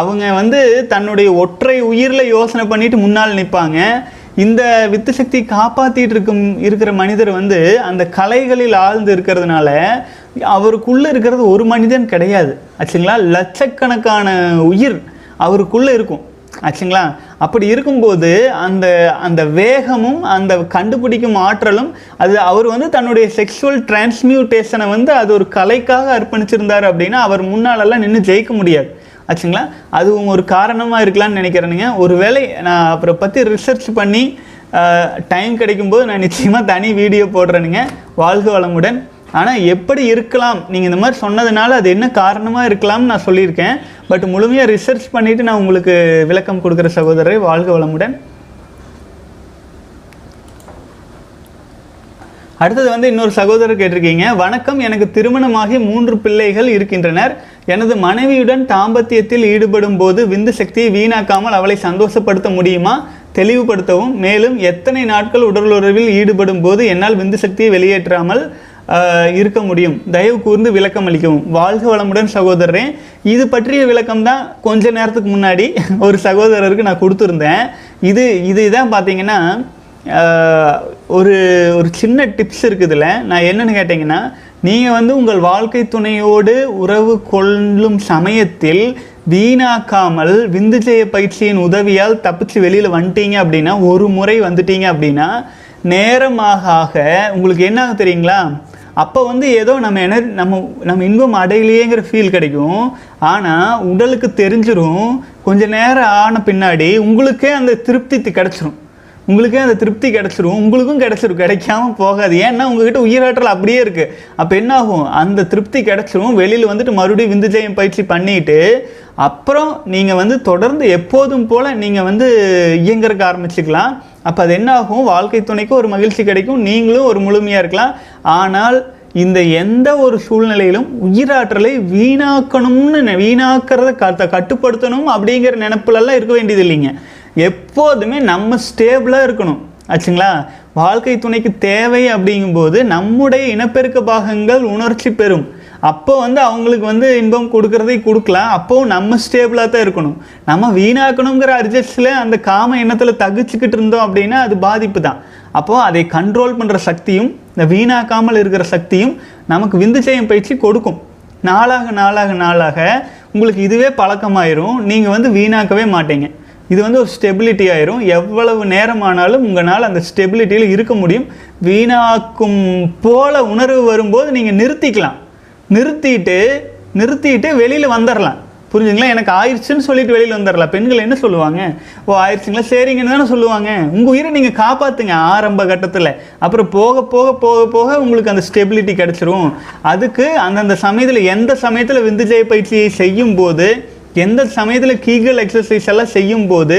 அவங்க வந்து தன்னுடைய ஒற்றை உயிரில் யோசனை பண்ணிட்டு முன்னால் நிற்பாங்க. இந்த வித்து சக்தி காப்பாற்றிட்டு இருக்கிற மனிதர் வந்து அந்த கலைகளில் ஆழ்ந்து இருக்கிறதுனால அவருக்குள்ளே இருக்கிறது ஒரு மனிதன் கிடையாது ஆச்சுங்களா, லட்சக்கணக்கான உயிர் அவருக்குள்ளே இருக்கும் ஆச்சுங்களா. அப்படி இருக்கும்போது அந்த அந்த வேகமும் அந்த கண்டுபிடிக்கும் ஆற்றலும், அது அவர் வந்து தன்னுடைய செக்ஷுவல் டிரான்ஸ்மியூட்டேஷனை வந்து அது ஒரு கலைக்காக அர்ப்பணிச்சிருந்தார் அப்படின்னா அவர் முன்னாலெல்லாம் நின்று ஜெயிக்க முடியாது ஆச்சுங்களா. அது ஒரு காரணமாக இருக்கலான்னு நினைக்கிறேனுங்க. ஒரு வேளை நான் அப்புறம் பற்றி ரிசர்ச் பண்ணி டைம் கிடைக்கும்போது நான் நிச்சயமாக தனி வீடியோ போடுறேனுங்க. வாழ்க வளமுடன். ஆனால் எப்படி இருக்கலாம், நீங்கள் இந்த மாதிரி சொன்னதுனால அது என்ன காரணமாக இருக்கலாம்னு நான் சொல்லியிருக்கேன். பட் முழுமையாக ரிசர்ச் பண்ணிவிட்டு நான் உங்களுக்கு விளக்கம் கொடுக்குற சகோதரரை. வாழ்க வளமுடன். அடுத்தது வந்து இன்னொரு சகோதரர் கேட்டிருக்கீங்க. வணக்கம், எனக்கு திருமணமாகி 3 பிள்ளைகள் இருக்கின்றனர். எனது மனைவியுடன் தாம்பத்தியத்தில் ஈடுபடும் போது விந்து சக்தியை வீணாக்காமல் அவளை சந்தோஷப்படுத்த முடியுமா? தெளிவுபடுத்தவும். மேலும் எத்தனை நாட்கள் உடலுறவில் ஈடுபடும் போது என்னால் விந்து சக்தியை வெளியேற்றாமல் இருக்க முடியும்? தயவு கூர்ந்து விளக்கம் அளிக்கவும். வாழ்க வளமுடன் சகோதரரே. இது பற்றிய விளக்கம் தான் கொஞ்ச நேரத்துக்கு முன்னாடி ஒரு சகோதரருக்கு நான் கொடுத்துருந்தேன். இதுதான் பார்த்தீங்கன்னா ஒரு ஒரு சின்ன டிப்ஸ் இருக்குதுல. நான் என்னென்னு கேட்டிங்கன்னா, நீங்கள் வந்து உங்கள் வாழ்க்கை துணையோடு உறவு கொள்ளும் சமயத்தில் வீணாக்காமல் விந்துஜெய பயிற்சியின் உதவியால் தப்பிச்சு வெளியில் வந்துட்டீங்க அப்படின்னா, ஒரு முறை வந்துட்டீங்க அப்படின்னா, நேரமாக ஆக உங்களுக்கு என்ன ஆகும் தெரியுங்களா? அப்போ வந்து ஏதோ நம்ம இன்பம் அடையிலேங்கிற ஃபீல் கிடைக்கும். ஆனால் உடலுக்கு தெரிஞ்சிடும், கொஞ்சம் நேரம் ஆன பின்னாடி உங்களுக்கே அந்த திருப்தி கிடச்சிரும். உங்களுக்கும் கிடச்சிரும், கிடைக்காம போகாது. ஏன்னா உங்ககிட்ட உயிராற்றல் அப்படியே இருக்குது. அப்போ என்னாகும், அந்த திருப்தி கிடச்சிரும். வெளியில் வந்துட்டு மறுபடியும் விந்துஜெயம் பயிற்சி பண்ணிட்டு அப்புறம் நீங்கள் வந்து தொடர்ந்து எப்போதும் போல் நீங்கள் வந்து இயங்குறக்க ஆரம்பிச்சுக்கலாம். அப்போ அது என்னாகும், வாழ்க்கை துணைக்கு ஒரு மகிழ்ச்சி கிடைக்கும், நீங்களும் ஒரு முழுமையாக இருக்கலாம். ஆனால் இந்த எந்த ஒரு சூழ்நிலையிலும் உயிராற்றலை வீணாக்கிறத கட்டுப்படுத்தணும் அப்படிங்கிற நினைப்புலெல்லாம் இருக்க வேண்டியது இல்லைங்க. எப்போதுமே நம்ம ஸ்டேபிளாக இருக்கணும் ஆச்சுங்களா. வாழ்க்கை துணைக்கு தேவை அப்படிங்கும்போது நம்முடைய இனப்பெருக்க பாகங்கள் உணர்ச்சி பெறும். அப்போ வந்து அவங்களுக்கு வந்து இன்பம் கொடுக்குறதே கொடுக்கலாம். அப்போவும் நம்ம ஸ்டேபிளாக தான் இருக்கணும். நம்ம வீணாக்கணுங்கிற அர்ஜெஸ்டில் அந்த காம எண்ணத்தில் தகிச்சுக்கிட்டு இருந்தோம் அப்படின்னா அது பாதிப்பு தான். அப்போது அதை கண்ட்ரோல் பண்ணுற சக்தியும் இந்த வீணாக்காமல் இருக்கிற சக்தியும் நமக்கு விந்துஜெயம் பயிற்சி கொடுக்கும். நாளாக உங்களுக்கு இதுவே பழக்கமாயிரும். நீங்கள் வந்து வீணாக்கவே மாட்டீங்க. இது வந்து ஒரு ஸ்டெபிலிட்டி ஆயிரும். எவ்வளவு நேரம் ஆனாலும் உங்களால் அந்த ஸ்டெபிலிட்டியில் இருக்க முடியும். வீணாக்கும் போல உணர்வு வரும்போது நீங்கள் நிறுத்திக்கலாம். நிறுத்திட்டு வெளியில் வந்துடலாம். புரிஞ்சுங்களா? எனக்கு ஆயிடுச்சுன்னு சொல்லிட்டு வெளியில் வந்துடலாம். பெண்கள் என்ன சொல்லுவாங்க? ஓ, ஆயிடுச்சுங்களா, சரிங்கன்னு தானே சொல்லுவாங்க. உங்கள் உயிரை நீங்கள் காப்பாற்றுங்க ஆரம்ப கட்டத்தில். அப்புறம் போக போக போக போக உங்களுக்கு அந்த ஸ்டெபிலிட்டி கிடச்சிரும். அதுக்கு அந்தந்த சமயத்தில் எந்த சமயத்தில் விந்துஜெய பயிற்சியை செய்யும் போது, எந்த சமயத்தில் கீகல் எக்ஸசைஸ் எல்லாம் செய்யும் போது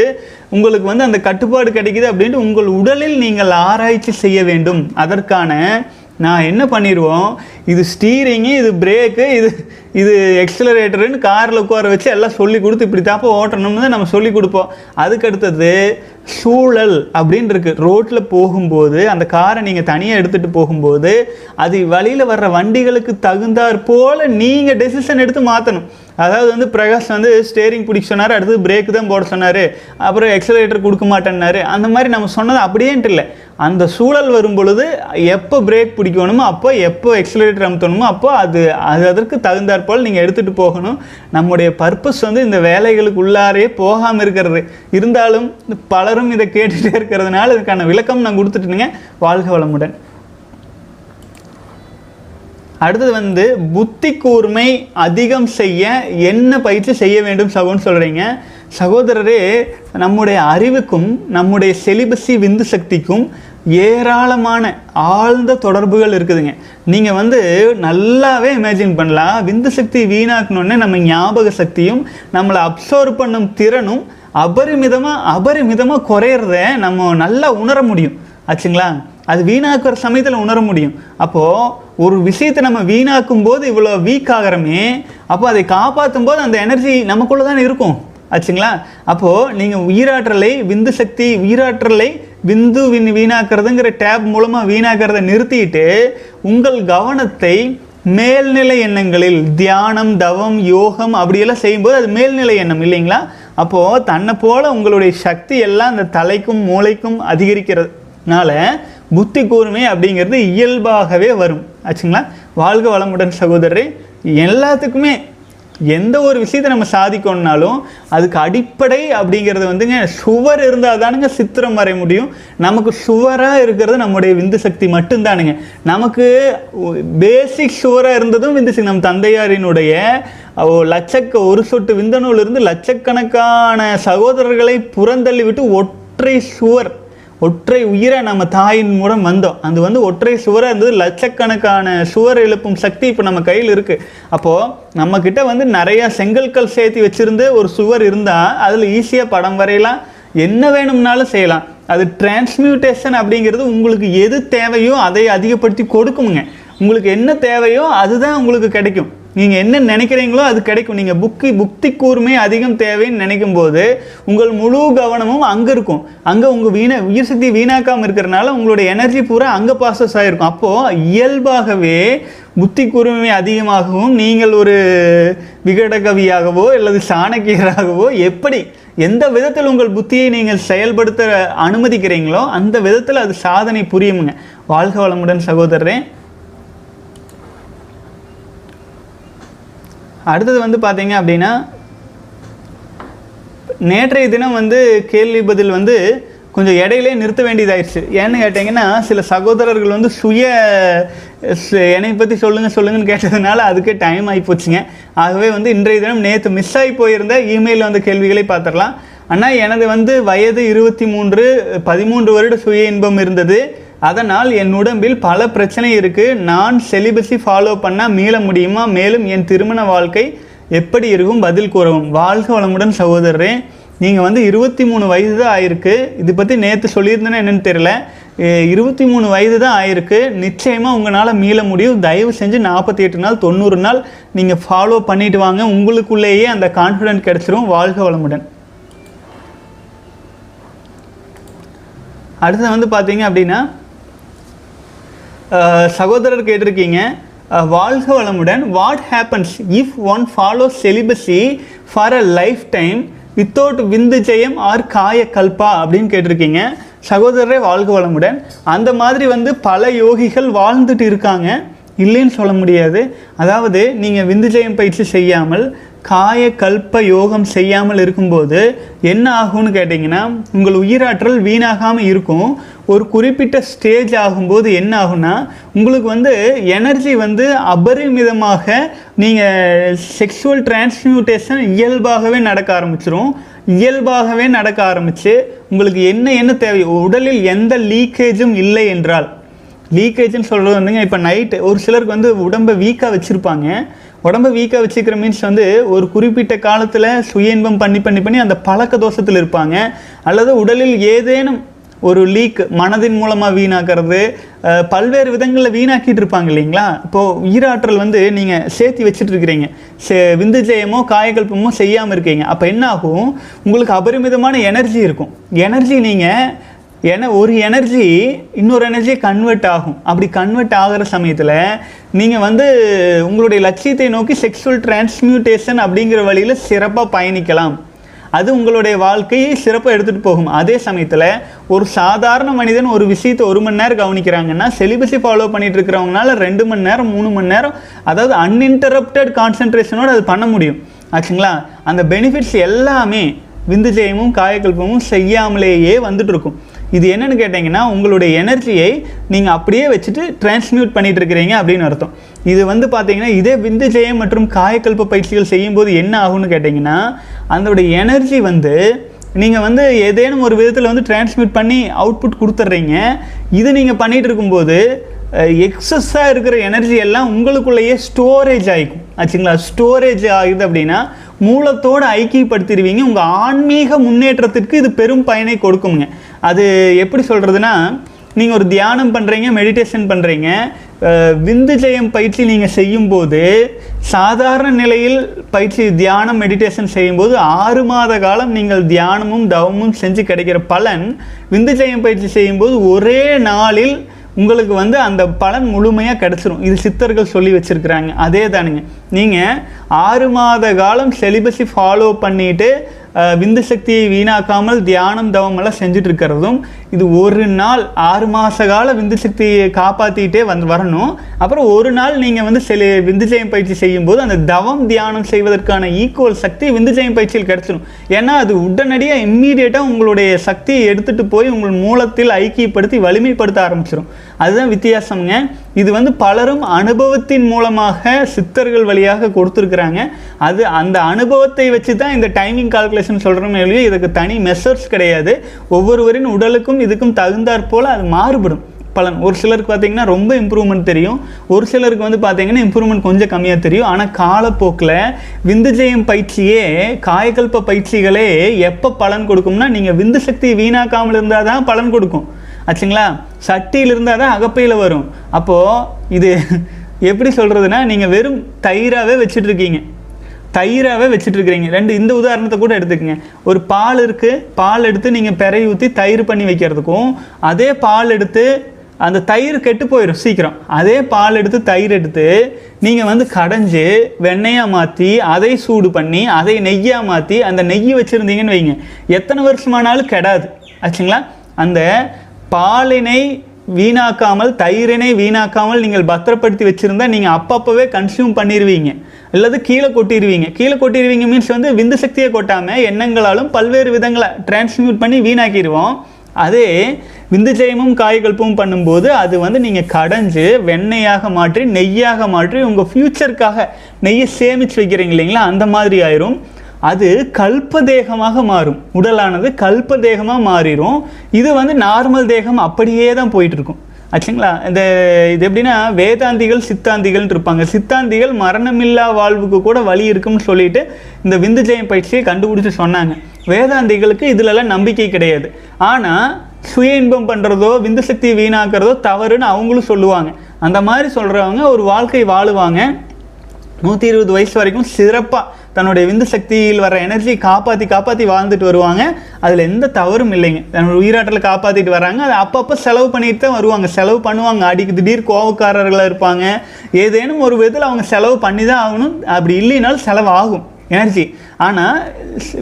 உங்களுக்கு வந்து அந்த கட்டுப்பாடு கிடைக்குது அப்படின்ட்டு உங்கள் உடலில் நீங்கள் ஆராய்ச்சி செய்ய வேண்டும். அதற்கான நான் என்ன பண்ணிடுவோம், இது ஸ்டீரிங்கு, இது பிரேக்கு, இது இது எக்ஸலரேட்டருன்னு காரில் உட்கார வச்சு எல்லாம் சொல்லி கொடுத்து இப்படி தாப்போ ஓட்டணும்னு தான் நம்ம சொல்லி கொடுப்போம். அதுக்கடுத்தது சூழல் அப்படின்னு இருக்குது. ரோட்டில் போகும்போது அந்த காரை நீங்கள் தனியாக எடுத்துகிட்டு போகும்போது அது வழியில் வர்ற வண்டிகளுக்கு தகுந்தாற் போல் நீங்கள் டெசிஷன் எடுத்து மாற்றணும். அதாவது வந்து பிரகாஷ் வந்து ஸ்டேரிங் பிடிக்க சொன்னார், அடுத்தது பிரேக் தான் போட சொன்னார், அப்புறம் எக்ஸலரேட்டர் கொடுக்க மாட்டேன்னாரு. அந்த மாதிரி நம்ம சொன்னது அப்படியேன்ட்டு இல்லை, அந்த சூழல் வரும் பொழுது எப்போ பிரேக் பிடிக்கணுமோ அப்போ, எப்போ எக்ஸலரேட்டர் அமுத்தணுமோ அப்போ, அது அதற்கு தகுந்தாற்போல் நீங்கள் எடுத்துகிட்டு போகணும். நம்முடைய பர்பஸ் வந்து இந்த வேலைகளுக்கு உள்ளாரே போகாமல் இருக்கிறது. இருந்தாலும் பலரும் இதை கேட்டுகிட்டே இருக்கிறதுனால இதுக்கான விளக்கம் நான் கொடுத்துட்டுங்க. வாழ்க வளமுடன். அடுத்தது வந்து புத்தி கூர்மை அதிகம் செய்ய என்ன பயிற்சி செய்ய வேண்டும் சகோன்னு சொல்கிறீங்க. சகோதரரே, நம்முடைய அறிவுக்கும் நம்முடைய செலிபஸி விந்து சக்திக்கும் ஏராளமான ஆழ்ந்த தொடர்புகள் இருக்குதுங்க. நீங்கள் வந்து நல்லாவே இமேஜின் பண்ணலாம், விந்து சக்தி வீணாக்கணுன்னே நம்ம ஞாபக சக்தியும் நம்மளை அப்சர்வ் பண்ணும் திறனும் அபரிமிதமாக குறையிறத நம்ம நல்லா உணர முடியும் ஆச்சுங்களா. அது வீணாக்குற சமயத்தில் உணர முடியும். அப்போது ஒரு விஷயத்தை நம்ம வீணாக்கும் போது இவ்வளோ வீக் ஆகிறோமே, அப்போ அதை காப்பாற்றும் போது அந்த எனர்ஜி நமக்குள்ளே தான் இருக்கும் ஆச்சுங்களா. அப்போது நீங்கள் உயிராற்றலை விந்து சக்தி உயிராற்றலை விந்து வீணாக்கிறதுங்கிற டேப் மூலமாக வீணாக்கிறத நிறுத்திட்டு உங்கள் கவனத்தை மேல்நிலை எண்ணங்களில், தியானம், தவம், யோகம் அப்படியெல்லாம் செய்யும்போது அது மேல்நிலை எண்ணம் இல்லைங்களா. அப்போது தன்னை போல் உங்களுடைய சக்தி எல்லாம் அந்த தலைக்கும் மூளைக்கும் அதிகரிக்கிறதுனால புத்தி கூர்மை அப்படிங்கிறது இயல்பாகவே வரும் ஆச்சுங்களா. வாழ்க வளமுடன் சகோதரரே. எல்லாத்துக்குமே எந்த ஒரு விஷயத்தை நம்ம சாதிக்கணும்னாலும் அதுக்கு அடிப்படை அப்படிங்கிறது வந்துங்க, சுவர் இருந்தால் தானுங்க சித்திரம் வரைய முடியும். நமக்கு சுவராக இருக்கிறது நம்முடைய விந்து சக்தி மட்டும்தானுங்க. நமக்கு பேசிக் சுவராக இருந்ததும் விந்து சக்தி. நம் தந்தையாரினுடைய ஒரு சொட்டு விந்தணுவில் இருந்து லட்சக்கணக்கான சகோதரர்களை புறந்தள்ளி விட்டு ஒற்றை உயிரை நம்ம தாயின் மூலம் வந்தோம். அது வந்து ஒற்றை சுவராக இருந்தது, லட்சக்கணக்கான சுவர் எழுப்பும் சக்தி இப்போ நம்ம கையில் இருக்குது. அப்போது நம்மக்கிட்ட வந்து நிறையா செங்கல்கள் சேர்த்து வச்சுருந்து ஒரு சுவர் இருந்தால் அதில் ஈஸியாக படம் வரையலாம், என்ன வேணும்னாலும் செய்யலாம். அது டிரான்ஸ்மியூட்டேஷன் அப்படிங்கிறது உங்களுக்கு எது தேவையோ அதை அதிகப்படுத்தி கொடுக்குமுங்க. உங்களுக்கு என்ன தேவையோ அதுதான் உங்களுக்கு கிடைக்கும். நீங்கள் என்ன நினைக்கிறீங்களோ அது கிடைக்கும். நீங்கள் புத்தி கூர்மை அதிகம் தேவைன்னு நினைக்கும் போது உங்கள் முழு கவனமும் அங்கே இருக்கும். அங்கே உங்கள் உயிர் சக்தி வீணாக்காமல் இருக்கிறனால உங்களுடைய எனர்ஜி பூரா அங்கே பாசஸ் ஆகிருக்கும். அப்போது இயல்பாகவே புத்தி கூர்மை அதிகமாகவும் நீங்கள் ஒரு விகடகவியாகவோ அல்லது சாணக்கியராகவோ எப்படி எந்த விதத்தில் உங்கள் புத்தியை நீங்கள் செயல்படுத்த அனுமதிக்கிறீங்களோ அந்த விதத்தில் அது சாதனை புரியுமுங்க. வாழ்க வளமுடன் சகோதரரே. அடுத்தது வந்து பார்த்தீங்க அப்படின்னா, நேற்றைய தினம் வந்து கேள்வி பதில் வந்து கொஞ்சம் இடையிலே நிறுத்த வேண்டியதாயிடுச்சு. ஏன்னு கேட்டிங்கன்னா, சில சகோதரர்கள் வந்து என்னை பற்றி சொல்லுங்கன்னு கேட்டதுனால அதுக்கே டைம் ஆகி போச்சுங்க. ஆகவே வந்து இன்றைய தினம் நேற்று மிஸ் ஆகி போயிருந்த இமெயிலில் வந்த கேள்விகளை பார்த்துடலாம். அண்ணா, எனது வந்து வயது 23, 13 வருட சுய இன்பம் இருந்தது. அதனால் என் உடம்பில் பல பிரச்சனை இருக்குது. நான் செலிபஸை ஃபாலோ பண்ணால் மீள முடியுமா? மேலும் என் திருமண வாழ்க்கை எப்படி இருக்கும்? பதில் கூறவும். வாழ்க வளமுடன் சகோதரரே. நீங்கள் வந்து 23 வயது தான் ஆயிருக்கு. இது பற்றி நேற்று சொல்லியிருந்தேன்னா என்னென்னு தெரியல. 23 வயது தான் ஆயிருக்கு. நிச்சயமாக உங்களால் மீள முடியும். தயவு செஞ்சு 48 நாள் 90 நாள் நீங்கள் ஃபாலோ பண்ணிட்டு வாங்க. உங்களுக்குள்ளேயே அந்த கான்ஃபிடென்ட் கிடைச்சிரும். வாழ்க வளமுடன். அடுத்தது வந்து பார்த்தீங்க அப்படின்னா, சகோதரர் கேட்டிருக்கீங்க, வாழ்க வளமுடன். What happens if one follow celibacy for a lifetime without விந்து ஜெயம் ஆர் காய கல்பா அப்படின்னு கேட்டிருக்கீங்க. சகோதரரே, வாழ்க வளமுடன். அந்த மாதிரி வந்து பல யோகிகள் வாழ்ந்துட்டு இருக்காங்க, இல்லைன்னு சொல்ல முடியாது. அதாவது நீங்கள் விந்து ஜெயம் பயிற்சி செய்யாமல் காய கல்ப யோகம் செய்யாமல் இருக்கும்போது என்ன ஆகும்னு கேட்டிங்கன்னா, உங்கள் உயிராற்றல் வீணாகாமல் இருக்கும். ஒரு குறிப்பிட்ட ஸ்டேஜ் ஆகும்போது என்ன ஆகும்னா, உங்களுக்கு வந்து எனர்ஜி வந்து அபரிமிதமாக நீங்கள் செக்ஷுவல் டிரான்ஸ்மியூட்டேஷன் இயல்பாகவே நடக்க ஆரம்பித்து உங்களுக்கு என்ன தேவை, உடலில் எந்த லீக்கேஜும் இல்லை என்றால். லீக்கேஜ்னு சொல்கிறது வந்துங்க, இப்போ நைட்டு ஒரு சிலருக்கு வந்து உடம்பை வீக்காக வச்சுருக்கிற மீன்ஸ் வந்து ஒரு குறிப்பிட்ட காலத்தில் சுய இன்பம் பண்ணி அந்த பழக்க தோஷத்தில் இருப்பாங்க. அல்லது உடலில் ஏதேனும் ஒரு லீக் மனதின் மூலமாக வீணாக்கிறது, பல்வேறு விதங்களில் வீணாக்கிட்டு இருப்பாங்க இல்லைங்களா. இப்போது உயிராற்றல் வந்து நீங்கள் சேர்த்தி வச்சுட்டு இருக்கிறீங்க, விந்துஜயமோ காயகல்பமோ செய்யாமல் இருக்கீங்க. அப்போ என்ன ஆகும், உங்களுக்கு அபரிமிதமான எனர்ஜி இருக்கும். எனர்ஜி நீங்கள் ஒரு எனர்ஜி இன்னொரு எனர்ஜி கன்வெர்ட் ஆகும். அப்படி கன்வெர்ட் ஆகிற சமயத்தில் நீங்கள் வந்து உங்களுடைய லட்சியத்தை நோக்கி செக்ஷுவல் டிரான்ஸ்மியூட்டேஷன் அப்படிங்கிற வழியில் சிறப்பாக பயணிக்கலாம். அது உங்களுடைய வாழ்க்கையை சிறப்பாக எடுத்துகிட்டு போகும். அதே சமயத்தில் ஒரு சாதாரண மனிதன் ஒரு விஷயத்தை 1 மணி நேரம் கவனிக்கிறாங்கன்னா, செலிபஸை ஃபாலோ பண்ணிகிட்டு இருக்கிறவங்களால 2 மணி நேரம் 3 மணி நேரம், அதாவது அன்இன்டரப்டட் கான்சன்ட்ரேஷனோடு அது பண்ண முடியும் ஆச்சுங்களா. அந்த பெனிஃபிட்ஸ் எல்லாமே விந்துஜயமும் காயகல்பமும் செய்யாமலேயே வந்துட்டுருக்கும். இது என்னென்னு கேட்டிங்கன்னா, உங்களுடைய எனர்ஜியை நீங்கள் அப்படியே வச்சுட்டு டிரான்ஸ்மியூட் பண்ணிகிட்டு இருக்கிறீங்க அப்படின்னு அர்த்தம். இது வந்து பார்த்திங்கன்னா, இதே விந்துஜயம் மற்றும் காயக்கல்ப பயிற்சிகள் செய்யும்போது என்ன ஆகும்னு கேட்டிங்கன்னா, அதோடைய எனர்ஜி வந்து நீங்கள் வந்து ஏதேனும் ஒரு விதத்தில் வந்து டிரான்ஸ்மியூட் பண்ணி அவுட்புட் கொடுத்துட்றீங்க. இது நீங்கள் பண்ணிகிட்டு இருக்கும்போது எக்ஸஸாக இருக்கிற எனர்ஜி எல்லாம் உங்களுக்குள்ளேயே ஸ்டோரேஜ் ஆகிக்கும் ஆச்சுங்களா. ஸ்டோரேஜ் ஆகுது அப்படின்னா மூலத்தோடு ஐக்கியப்படுத்திடுவீங்க. உங்கள் ஆன்மீக முன்னேற்றத்திற்கு இது பெரும் பயனை கொடுக்குங்க. அது எப்படி சொல்கிறதுனா, நீங்கள் ஒரு தியானம் பண்ணுறீங்க, மெடிடேஷன் பண்ணுறீங்க, விந்துஜயம் பயிற்சி நீங்கள் செய்யும்போது சாதாரண நிலையில் பயிற்சி தியானம் மெடிடேஷன் செய்யும்போது 6 மாத காலம் நீங்கள் தியானமும் தவமும் செஞ்சு கிடைக்கிற பலன் விந்துஜயம் பயிற்சி செய்யும்போது ஒரே நாளில் உங்களுக்கு வந்து அந்த பலன் முழுமையாக கிடச்சிரும். இது சித்தர்கள் சொல்லி வச்சுருக்கிறாங்க. அதே தானுங்க, நீங்கள் 6 மாத காலம் செலிபஸை ஃபாலோ பண்ணிவிட்டு விந்து சக்தியை வீணாக்காமல் தியானம் தவமெல்லாம் செஞ்சிட்ருக்கிறதும், இது ஒரு நாள் 6 மாத கால விந்து சக்தியை காப்பாற்றிக்கிட்டே வந்து வரணும். அப்புறம் ஒரு நாள் நீங்கள் வந்து விந்துஜயம் பயிற்சி செய்யும்போது அந்த தவம் தியானம் செய்வதற்கான ஈக்குவல் சக்தி விந்துஜயம் பயிற்சியில் கிடச்சிடும். ஏன்னா அது உடனடியாக இம்மீடியட்டாக உங்களுடைய சக்தியை எடுத்துகிட்டு போய் உங்கள் மூலத்தில் ஐக்கியப்படுத்தி வலிமைப்படுத்த ஆரம்பிச்சிடும். அதுதான் வித்தியாசம்ங்க. இது வந்து பலரும் அனுபவத்தின் மூலமாக சித்தர்கள் வழியாக கொடுத்துருக்குறாங்க. அது அந்த அனுபவத்தை வச்சு தான் இந்த டைமிங் கால்குலேஷன் சொல்கிறோமே இல்லையோ, இதுக்கு தனி மெஷர்ஸ் கிடையாது. ஒவ்வொருவரின் உடலுக்கும் இதுக்கும் தகுந்தாற் போல் அது மாறுபடும் பலன். ஒரு சிலருக்கு பார்த்திங்கன்னா ரொம்ப இம்ப்ரூவ்மெண்ட் தெரியும், ஒரு சிலருக்கு வந்து பார்த்திங்கன்னா இம்ப்ரூவ்மெண்ட் கொஞ்சம் கம்மியாக தெரியும். ஆனால் காலப்போக்கில் விந்துஜயம் பயிற்சியே காயகல்ப பயிற்சிகளே எப்போ பலன் கொடுக்கும்னா, நீங்கள் விந்து சக்தி வீணாக்காமல் இருந்தால் தான் பலன் கொடுக்கும் ஆச்சுங்களா. சட்டியில் இருந்தால் தான் அகப்பையில் வரும். அப்போது இது எப்படி சொல்கிறதுனா, நீங்கள் வெறும் தயிராகவே வச்சுட்ருக்கீங்க. இந்த உதாரணத்தை கூட எடுத்துக்கங்க. ஒரு பால் இருக்குது, பால் எடுத்து நீங்கள் பெறை ஊற்றி தயிர் பண்ணி வைக்கிறதுக்கும், அதே பால் எடுத்து அந்த தயிர் கெட்டு போயிடும் சீக்கிரம். அதே பால் எடுத்து தயிர் எடுத்து நீங்கள் வந்து கடைஞ்சி வெண்ணெயாக மாற்றி அதை சூடு பண்ணி அதை நெய்யாக மாற்றி அந்த நெய் வச்சுருந்தீங்கன்னு வைங்க, எத்தனை வருஷமானாலும் கெடாது ஆச்சுங்களா. அந்த பாலினை வீணாக்காமல் தயிரினை வீணாக்காமல் நீங்கள் பத்திரப்படுத்தி வச்சுருந்தா நீங்கள் அப்பப்போவே கன்சியூம் பண்ணிடுவீங்க, அல்லது கீழே கொட்டிடுவீங்க. மீன்ஸ் வந்து விந்து சக்தியை கொட்டாமல் எண்ணங்களாலும் பல்வேறு விதங்களை டிரான்ஸ்மியூட் பண்ணி வீணாக்கிடுவோம். அதே விந்துஜயமும் காயகல்பமும் பண்ணும்போது அது வந்து நீங்கள் கடைஞ்சி வெண்ணெயாக மாற்றி நெய்யாக மாற்றி உங்கள் ஃப்யூச்சருக்காக நெய்யை சேமித்து வைக்கிறீங்க இல்லைங்களா, அந்த மாதிரி ஆயிரும். அது கல்பதேகமாக மாறும். உடலானது கல்பதேகமாக மாறிடும். இது வந்து நார்மல் தேகம் அப்படியே தான் போயிட்டுருக்கும் ஆச்சுங்களா. இது எப்படின்னா, வேதாந்திகள் சித்தாந்திகள்னு இருப்பாங்க. சித்தாந்திகள் மரணமில்லா வாழ்வுக்கு கூட வழி இருக்கும்னு சொல்லிட்டு இந்த விந்துஜயம் பயிற்சியை கண்டுபிடிச்சி சொன்னாங்க. வேதாந்திகளுக்கு இதிலெல்லாம் நம்பிக்கை கிடையாது. ஆனால் சுய இன்பம் பண்ணுறதோ விந்து சக்தி வீணாக்கிறதோ தவறுன்னு அவங்களும் சொல்லுவாங்க. அந்த மாதிரி சொல்கிறவங்க ஒரு வாழ்க்கை வாழுவாங்க. 120 வயசு வரைக்கும் சிறப்பாக தன்னுடைய விந்து சக்தியில் வர எனர்ஜியை காப்பாற்றி வாழ்ந்துட்டு வருவாங்க. அதில் எந்த தவறும் இல்லைங்க. தன்னுடைய உயிராற்றலை காப்பாற்றிட்டு வராங்க. அது அப்பப்போ செலவு பண்ணிட்டு தான் வருவாங்க. செலவு பண்ணுவாங்க, அடிக்கு திடீர் கோவக்காரர்களாக இருப்பாங்க. ஏதேனும் ஒரு விதத்தில் அவங்க செலவு பண்ணி தான் ஆகணும். அப்படி இல்லைனாலும் செலவாகும் எனர்ஜி. ஆனால்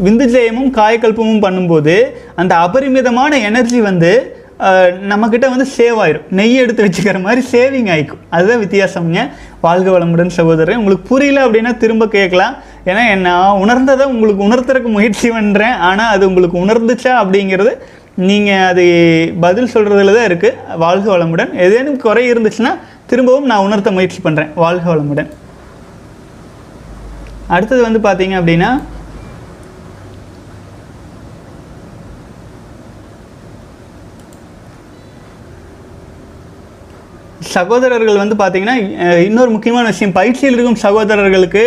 விந்துஜயமும் காயகல்பமும் பண்ணும்போது அந்த அபரிமிதமான எனர்ஜி வந்து நம்மக்கிட்ட வந்து சேவ் ஆயிடும். நெய் எடுத்து வச்சுக்கிற மாதிரி சேவிங் ஆகிக்கும். அதுதான் வித்தியாசம்ங்க. வாழ்க வளமுடன் சகோதரன். உங்களுக்கு புரியல அப்படின்னா திரும்ப கேட்கலாம். ஏன்னா நான் உணர்ந்ததை உங்களுக்கு உணர்த்துறதுக்கு முயற்சி பண்ணுறேன். ஆனால் அது உங்களுக்கு உணர்ந்துச்சா அப்படிங்கிறது நீங்கள் அது பதில் சொல்கிறதுல தான் இருக்குது. வாழ்க வளமுடன். ஏதேனும் குறை இருந்துச்சுன்னா திரும்பவும் நான் உணர்த்த முயற்சி பண்ணுறேன். வாழ்க வளமுடன். அடுத்தது வந்து பார்த்தீங்க அப்படின்னா, சகோதரர்கள் வந்து பார்த்திங்கன்னா இன்னொரு முக்கியமான விஷயம், பயிற்சியில் இருக்கும் சகோதரர்களுக்கு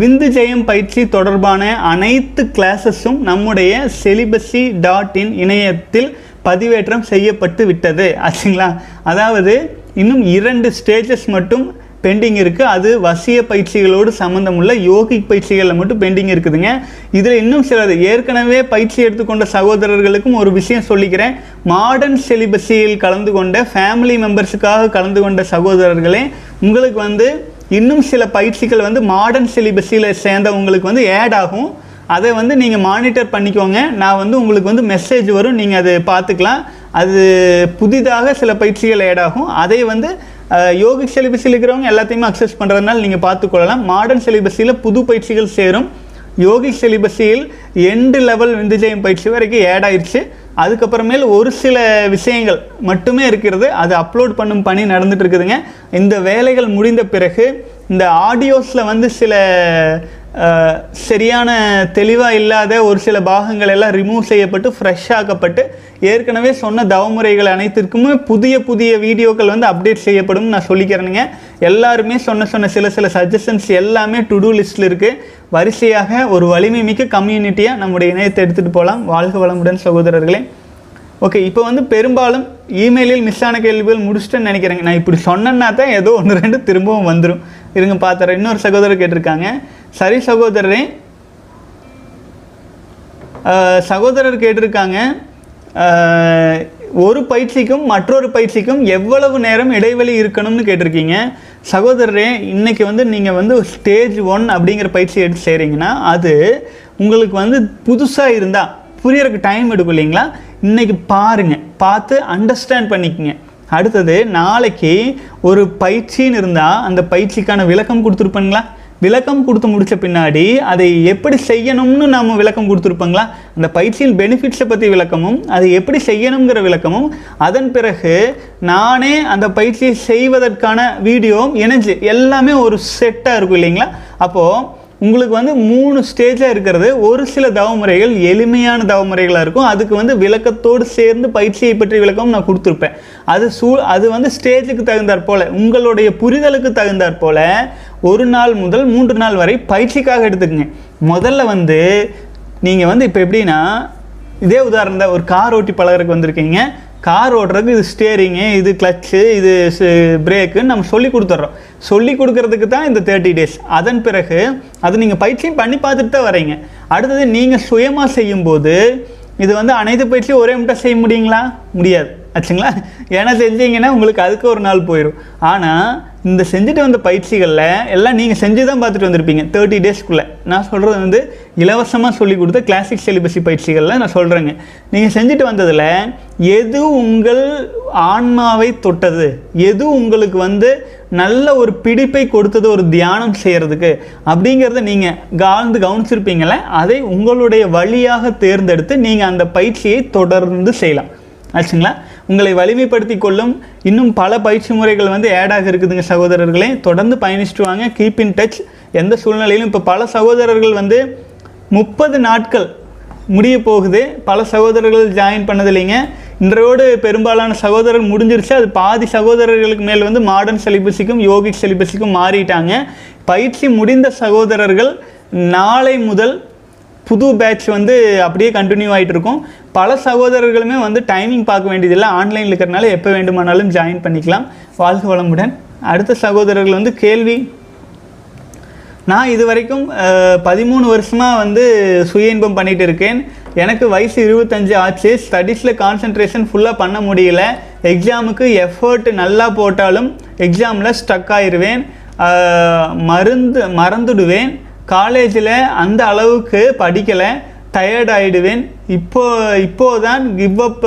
விந்துஜயம் பயிற்சி தொடர்பான அனைத்து கிளாஸஸும் நம்முடைய celibacy.in இணையத்தில் பதிவேற்றம் செய்யப்பட்டு விட்டது ஆச்சுங்களா. அதாவது இன்னும் 2 ஸ்டேஜஸ் மட்டும் பெண்டிங் இருக்குது. அது வசிய பயிற்சிகளோடு சம்மந்தமுள்ள யோகிக் பயிற்சிகளில் மட்டும் பெண்டிங் இருக்குதுங்க. இதில் இன்னும் சிலது ஏற்கனவே பயிற்சி எடுத்துக்கொண்ட சகோதரர்களுக்கும் ஒரு விஷயம் சொல்லிக்கிறேன். மாடர்ன் சிலிபஸில் கலந்து கொண்ட ஃபேமிலி மெம்பர்ஸுக்காக கலந்து கொண்ட சகோதரர்களே, உங்களுக்கு இன்னும் சில பயிற்சிகள் மாடர்ன் சிலிபஸில் சேர்ந்தவங்களுக்கு ஆட் ஆகும். அதை நீங்கள் மானிட்டர் பண்ணிக்கோங்க. நான் உங்களுக்கு மெசேஜ் வரும், நீங்கள் அதை பார்த்துக்கலாம். அது புதிதாக சில பயிற்சிகள் ஆட் ஆகும். அதை யோகிக் சிலிபஸில் இருக்கிறவங்க எல்லாத்தையுமே அக்சஸ் பண்ணுறதுனால நீங்கள் பார்த்துக்கொள்ளலாம். மாடர்ன் சிலிபஸில் புது பயிற்சிகள் சேரும். யோகிக் சிலிபஸில் எண்டு லெவல் விந்துஜயம் பயிற்சி வரைக்கும் ஆட் ஆயிடுச்சு. அதுக்கப்புறமேல் ஒரு சில விஷயங்கள் மட்டுமே இருக்கிறது. அது அப்லோட் பண்ணும் பணி நடந்துகிட்டு இருக்குதுங்க. இந்த வேலைகள் முடிந்த பிறகு இந்த ஆடியோஸில் சில சரியான தெளிவாக இல்லாத ஒரு சில பாகங்கள் எல்லாம் ரிமூவ் செய்யப்பட்டு ஃப்ரெஷ்ஷாக்கப்பட்டு ஏற்கனவே சொன்ன தவமுறைகள் அனைத்திற்குமே புதிய புதிய வீடியோக்கள் அப்டேட் செய்யப்படும் நான் சொல்லிக்கிறேனுங்க. எல்லாருமே சொன்ன சில சஜஷன்ஸ் எல்லாமே டு டூ லிஸ்ட்டில் இருக்குது. வரிசையாக ஒரு வலிமை மிக்க கம்யூனிட்டியாக நம்முடைய இணையத்தை எடுத்துகிட்டு போகலாம். வாழ்க வளமுடன் சகோதரர்களே. ஓகே, இப்போ பெரும்பாலும் இமெயிலில் மிஸ் ஆன கேள்விகள் முடிச்சிட்டேன்னு நினைக்கிறேங்க. நான் இப்படி சொன்னேன்னா தான் ஏதோ 1-2 திரும்பவும் வந்துடும். இருங்க பார்த்துறேன். இன்னொரு சகோதரர் கேட்டிருக்காங்க. சரி சகோதரரே, சகோதரர் கேட்டிருக்காங்க, ஒரு பயிற்சிக்கும் மற்றொரு பயிற்சிக்கும் எவ்வளவு நேரம் இடைவெளி இருக்கணும்னு கேட்டிருக்கீங்க. சகோதரரே, இன்றைக்கி நீங்கள் ஸ்டேஜ் 1 அப்படிங்கிற பயிற்சி எடுத்து செய்கிறீங்கன்னா அது உங்களுக்கு புதுசாக இருந்தால் புரியறதுக்கு டைம் எடுக்கும் இல்லைங்களா. இன்றைக்கி பாருங்கள், பார்த்து அண்டர்ஸ்டாண்ட் பண்ணிக்கோங்க. அடுத்தது நாளைக்கு ஒரு பயிற்சின்னு இருந்தால் அந்த பயிற்சிக்கான விளக்கம் கொடுத்துருப்பீங்களா? விளக்கம் கொடுத்து முடித்த பின்னாடி அதை எப்படி செய்யணும்னு நாம் விளக்கம் கொடுத்துருப்பாங்களா? அந்த பயிற்சியின் பெனிஃபிட்ஸை பற்றி விளக்கமும் அதை எப்படி செய்யணுங்கிற விளக்கமும் அதன் பிறகு நானே அந்த பயிற்சியை செய்வதற்கான வீடியோவும் இணைஞ்சு எல்லாமே ஒரு செட்டாக இருக்கும் இல்லைங்களா. அப்போது உங்களுக்கு 3 ஸ்டேஜாக இருக்கிறது. ஒரு சில தவமுறைகள் எளிமையான தவமுறைகளாக இருக்கும். அதுக்கு விளக்கத்தோடு சேர்ந்து பயிற்சியை பற்றி விளக்கம் நான் கொடுத்துருப்பேன். அது ஸ்டேஜுக்கு தகுந்தாற் போல் உங்களுடைய புரிதலுக்கு தகுந்தாற் போல் 1 நாள் முதல் 3 நாள் வரை பயிற்சிக்காக எடுத்துக்கங்க. முதல்ல நீங்கள் இப்போ எப்படின்னா, இதே உதாரணம் தான். ஒரு கார் ஓட்டி பழகிறதுக்கு வந்திருக்கீங்க. கார் ஓட்டுறதுக்கு இது ஸ்டேரிங்கு, இது கிளச்சு, இது பிரேக்குன்னு நம்ம சொல்லி கொடுத்துட்றோம். சொல்லி கொடுக்கறதுக்கு தான் இந்த 30 days. அதன் பிறகு அது நீங்கள் பயிற்சியும் பண்ணி பார்த்துட்டு தான் வரீங்க. அடுத்தது நீங்கள் சுயமாக செய்யும்போது இது அனைத்து பயிற்சியும் ஒரே மட்டும் செய்ய முடியுங்களா? முடியாது ஆச்சுங்களா. ஏன்னா செஞ்சீங்கன்னா உங்களுக்கு அதுக்கு 1 நாள் போயிடும். ஆனால் இந்த செஞ்சுட்டு வந்த பயிற்சிகளில் எல்லாம் நீங்கள் செஞ்சு தான் பார்த்துட்டு வந்திருப்பீங்க 30 daysக்குள்ளே. நான் சொல்கிறது இலவசமாக சொல்லிக் கொடுத்த கிளாசிக் சிலிபஸி பயிற்சிகளில் நான் சொல்கிறேங்க. நீங்கள் செஞ்சுட்டு வந்ததில் எது உங்கள் ஆன்மாவை தொட்டது, எது உங்களுக்கு நல்ல ஒரு பிடிப்பை கொடுத்தது ஒரு தியானம் செய்கிறதுக்கு அப்படிங்கிறத நீங்கள் ஆழ்ந்து கவனிச்சிருப்பீங்களே, அதை உங்களுடைய வழியாக தேர்ந்தெடுத்து நீங்கள் அந்த பயிற்சியை தொடர்ந்து செய்யலாம் ஆச்சுங்களா. உங்களை வலிமைப்படுத்தி கொள்ளும் இன்னும் பல பயிற்சி முறைகள் ஆடாக இருக்குதுங்க சகோதரர்களே. தொடர்ந்து பயணிச்சுட்டு வாங்க. Keep in touch. எந்த சூழ்நிலையிலும் இப்போ பல சகோதரர்கள் 30 நாட்கள் முடிய போகுது. பல சகோதரர்கள் ஜாயின் பண்ணது இல்லைங்க. இன்றையோடு பெரும்பாலான சகோதரர்கள் முடிஞ்சிருச்சு. அது பாதி சகோதரர்களுக்கு மேல் மாடர்ன் சிலிபஸுக்கும் யோகிக் சிலிபஸுக்கும் மாறிட்டாங்க. பயிற்சி முடிந்த சகோதரர்கள் நாளை முதல் புது பேட்ச் அப்படியே கண்டினியூ ஆகிட்டு இருக்கும். பல சகோதரர்களுமே டைமிங் பார்க்க வேண்டியதில்லை. ஆன்லைனில் இருக்கிறனால எப்போ வேண்டுமானாலும் ஜாயின் பண்ணிக்கலாம். வாழ்க வளமுடன். அடுத்த சகோதரர்கள் கேள்வி, நான் இது வரைக்கும் 13 வருஷமாக சுய இன்பம் பண்ணிகிட்டு இருக்கேன். எனக்கு வயசு 25 ஆச்சு. ஸ்டடீஸில் கான்சன்ட்ரேஷன் ஃபுல்லாக பண்ண முடியல. எக்ஸாமுக்கு எஃபர்ட் நல்லா போட்டாலும் எக்ஸாமில் ஸ்டக் ஆயிடுவேன், மறந்துடுவேன். காலேஜில் அந்த அளவுக்கு படிக்கலை, டயர்ட் ஆகிடுவேன். இப்போதான் கிவ் அப்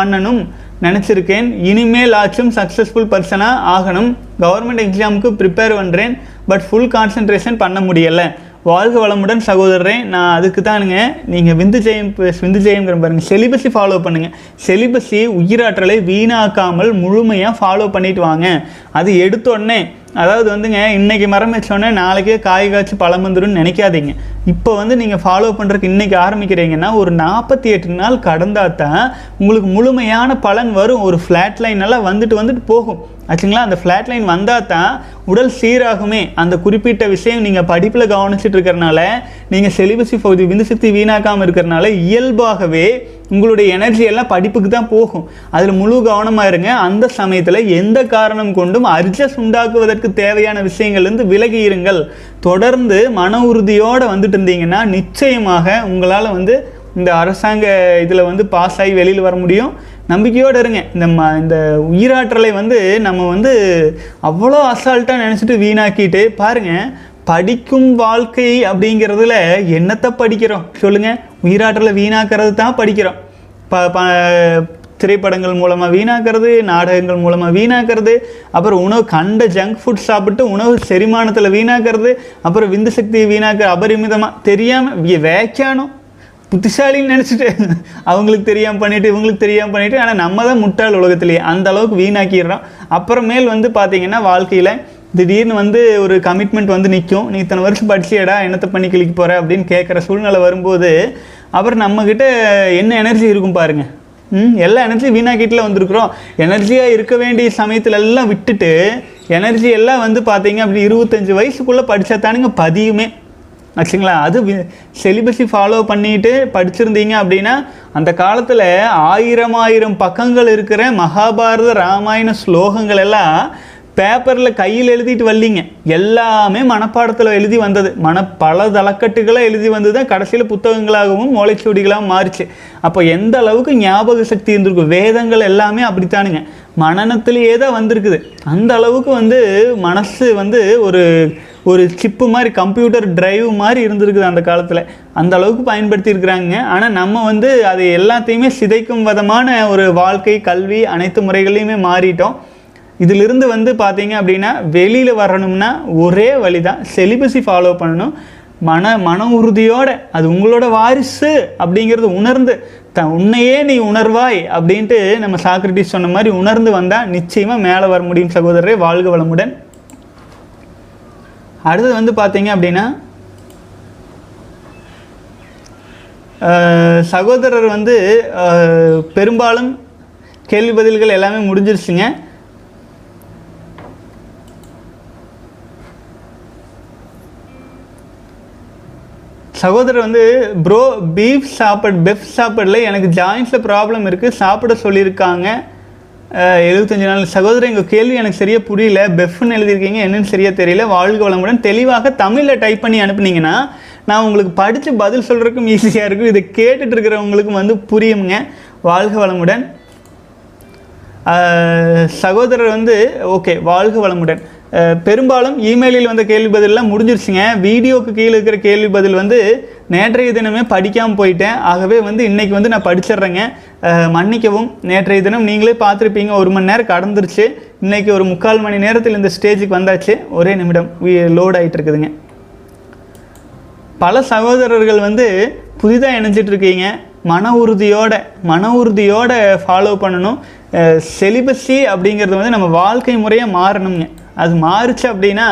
பண்ணணும் நினச்சிருக்கேன். இனிமேல் ஆச்சும் சக்ஸஸ்ஃபுல் பர்சனாக ஆகணும். கவர்மெண்ட் எக்ஸாமுக்கு ப்ரிப்பேர் பண்ணுறேன், பட் ஃபுல் கான்சன்ட்ரேஷன் பண்ண முடியலை. வாழ்க வளமுடன் சகோதரரே. நான் அதுக்கு தானுங்க நீங்கள் விந்துஜெயம்ங்கிற பாருங்கள், சிலிபஸை ஃபாலோ பண்ணுங்கள். சிலிபஸை உயிராற்றலை வீணாக்காமல் முழுமையாக ஃபாலோ பண்ணிட்டு வாங்க. அது எடுத்தோடனே, அதாவது இன்றைக்கி மரம் வச்சோடனே நாளைக்கே காய் காய்ச்சி பழம் வந்துடும் நினைக்காதீங்க. இப்போ நீங்கள் ஃபாலோ பண்ணுறதுக்கு இன்றைக்கி ஆரம்பிக்கிறீங்கன்னா ஒரு 48 நாள் கடந்தால் தான் உங்களுக்கு முழுமையான பலன் வரும். ஒரு ஃப்ளாட் லைன் எல்லாம் வந்துட்டு போகும் ஆச்சுங்களா. அந்த ஃப்ளாட் லைன் வந்தால் தான் உடல் சீராகுமே. அந்த குறிப்பிட்ட விஷயம் நீங்கள் படிப்பில் கவனிச்சிட்டு இருக்கிறனால, நீங்கள் செலிபஸி பகுதி விந்துசக்தி வீணாக்காமல் இருக்கிறனால இயல்பாகவே உங்களுடைய எனர்ஜி எல்லாம் படிப்புக்கு தான் போகும். அதில் முழு கவனமாக இருங்க. அந்த சமயத்தில் எந்த காரணம் கொண்டும் அர்ஜஸ் உண்டாக்குவதற்கு தேவையான விஷயங்கள்லேருந்து விலகி இருங்கள். தொடர்ந்து மன உறுதியோடு வந்துட்டு இருந்தீங்கன்னா நிச்சயமாக உங்களால் வந்து இந்த அரசாங்க இதில் வந்து பாஸ் ஆகி வெளியில் வர முடியும். நம்பிக்கையோடு இருங்க. இந்த உயிராற்றலை வந்து நம்ம வந்து அவ்வளோ அசால்ட்டாக நினச்சிட்டு வீணாக்கிட்டு பாருங்கள். படிக்கும் வாழ்க்கை அப்படிங்கிறதுல என்னத்தை படிக்கிறோம் சொல்லுங்கள்? உயிராற்றலை வீணாக்கிறது தான் படிக்கிறோம். திரைப்படங்கள் மூலமாக வீணாக்கிறது, நாடகங்கள் மூலமாக வீணாக்கிறது, அப்புறம் உணவு கண்ட ஜங்க் ஃபுட் சாப்பிட்டு உணவு செரிமானத்தில் வீணாக்கிறது, அப்புறம் விந்து சக்தியை வீணாக்கிற அபரிமிதமாக தெரியாமல் வேக்கானம் புத்திசாலின்னு நினச்சிட்டு அவங்களுக்கு தெரியாமல் பண்ணிவிட்டு இவங்களுக்கு தெரியாமல் பண்ணிவிட்டு, ஆனால் நம்ம தான் முட்டாள் உலகத்துலேயே அந்த அளவுக்கு வீணாக்கிடுறோம். அப்புறமேல் வந்து பார்த்திங்கன்னா வாழ்க்கையில் திடீர்னு வந்து ஒரு கமிட்மெண்ட் வந்து நிற்கும். நீ இத்தனை வருஷம் படிச்சியடா என்னத்தை பண்ணி கிளிக்க போகிற அப்படின்னு கேட்குற சூழ்நிலை வரும்போது அப்புறம் நம்மக்கிட்ட என்ன எனர்ஜி இருக்கும் பாருங்கள். எல்லா எனர்ஜியும் வீணாக்கிட்டில் வந்திருக்கிறோம். எனர்ஜியாக இருக்க வேண்டிய சமயத்துலலாம் விட்டுட்டு எனர்ஜி எல்லாம் வந்து பார்த்திங்க அப்படி 25 வயசுக்குள்ளே படித்தா தானுங்க பதியுமே ஆச்சுங்களா. அது செலிபஸை ஃபாலோ பண்ணிட்டு படிச்சிருந்தீங்க அப்படின்னா அந்த காலத்தில் 1000 பக்கங்கள் இருக்கிற மகாபாரத ராமாயண ஸ்லோகங்கள் எல்லாம் பேப்பரில் கையில் எழுதிட்டு வரலீங்க. எல்லாமே மனப்பாடத்தில் எழுதி வந்தது. பல தலைக்கட்டுகளாக எழுதி வந்து தான் கடைசியில் புத்தகங்களாகவும் மூளைச்சொடிகளாகவும் மாறிச்சு. அப்போ எந்த அளவுக்கு ஞாபக சக்தி இருந்திருக்கு. வேதங்கள் எல்லாமே அப்படித்தானுங்க, மனநத்திலேயே தான் வந்திருக்குது. அந்த அளவுக்கு வந்து மனசு வந்து ஒரு சிப்பு மாதிரி, கம்ப்யூட்டர் டிரைவ் மாதிரி இருந்திருக்குது அந்த காலத்தில். அந்த அளவுக்கு பயன்படுத்தியிருக்கிறாங்க. ஆனால் நம்ம வந்து அது எல்லாத்தையுமே சிதைக்கும் விதமான ஒரு வாழ்க்கை கல்வி அனைத்து முறைகளையுமே மாறிட்டோம். இதிலிருந்து வந்து பார்த்தீங்க அப்படின்னா வெளியில் வரணும்னா ஒரே வழி தான், செலிபஸை ஃபாலோ பண்ணணும். மன உறுதியோடு அது உங்களோட வாரிசு அப்படிங்கிறது உணர்ந்து உன்னையே நீ உணர்வாய் அப்படின்ட்டு நம்ம சாக்ரட்டிஸ் சொன்ன மாதிரி உணர்ந்து வந்தால் நிச்சயமாக மேலே வர முடியும் சகோதரரே. வாழ்க வளமுடன். அடுத்தது வந்து பார்த்தீங்க அப்படின்னா சகோதரர் வந்து பெரும்பாலும் கேள்வி பதில்கள் எல்லாமே முடிஞ்சிருச்சுங்க. சகோதரர் வந்து ப்ரோ பெஃப் சாப்பாடுல எனக்கு ஜாயின்ஸில் ப்ராப்ளம் இருக்குது, சாப்பிட சொல்லியிருக்காங்க 75 நாள். சகோதரர் எங்கள் கேள்வி எனக்கு சரியாக புரியல, பெஃப்னு எழுதியிருக்கீங்க என்னன்னு சரியாக தெரியல. வாழ்க வளமுடன். தெளிவாக தமிழில் டைப் பண்ணி அனுப்புனீங்கன்னா நான் உங்களுக்கு படித்து பதில் சொல்கிறதுக்கும் ஈஸியாக இருக்கும். இதை கேட்டுட்டு இருக்கிறவங்களுக்கும் வந்து புரியுங்க. வாழ்க வளமுடன். சகோதரர் வந்து ஓகே, வாழ்க வளமுடன். பெரும்பாலும் இமெயிலில் வந்த கேள்வி பதிலெலாம் முடிஞ்சிருச்சுங்க. வீடியோக்கு கீழே இருக்கிற கேள்வி பதில் வந்து நேற்றைய தினமே படிக்காமல் போயிட்டேன். ஆகவே வந்து இன்றைக்கி வந்து நான் படிச்சிட்றேங்க, மன்னிக்கவும். நேற்றைய தினம் நீங்களே பார்த்துருப்பீங்க, 1 மணி நேரம் கடந்துருச்சு. இன்றைக்கி ஒரு 3/4 மணி நேரத்தில் இந்த ஸ்டேஜுக்கு வந்தாச்சு. ஒரே நிமிடம் லோட் ஆகிட்டு இருக்குதுங்க. பல சகோதரர்கள் வந்து புதிதாக இணைஞ்சிட்ருக்கீங்க. மன உறுதியோடு ஃபாலோ பண்ணணும். செலிபஸி அப்படிங்கிறது வந்து நம்ம வாழ்க்கை முறையாக மாறணுங்க. அது மாறுச்சு அப்படின்னா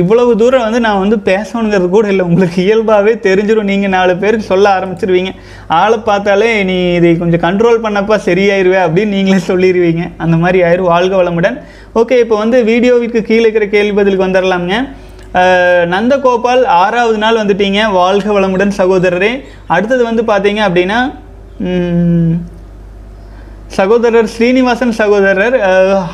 இவ்வளவு தூரம் வந்து நான் வந்து பேசணுங்கிறது கூட இல்லை, உங்களுக்கு இயல்பாகவே தெரிஞ்சிடும். நீங்கள் 4 பேருக்கு சொல்ல ஆரம்பிச்சிருவீங்க. ஆளை பார்த்தாலே நீ இதை கொஞ்சம் கண்ட்ரோல் பண்ணப்பா சரியாயிருவே அப்படின்னு நீங்களே சொல்லிடுவீங்க. அந்த மாதிரி ஆயிரும். வாழ்க வளமுடன். ஓகே, இப்போ வந்து வீடியோவிற்கு கீழே இருக்கிற கேள்வி பதிலுக்கு வந்துடலாமுங்க. நந்தகோபால் 6வது நாள் வந்துட்டீங்க. வாழ்க வளமுடன் சகோதரரே. அடுத்தது வந்து பார்த்தீங்க அப்படின்னா சகோதரர் ஸ்ரீனிவாசன் சகோதரர்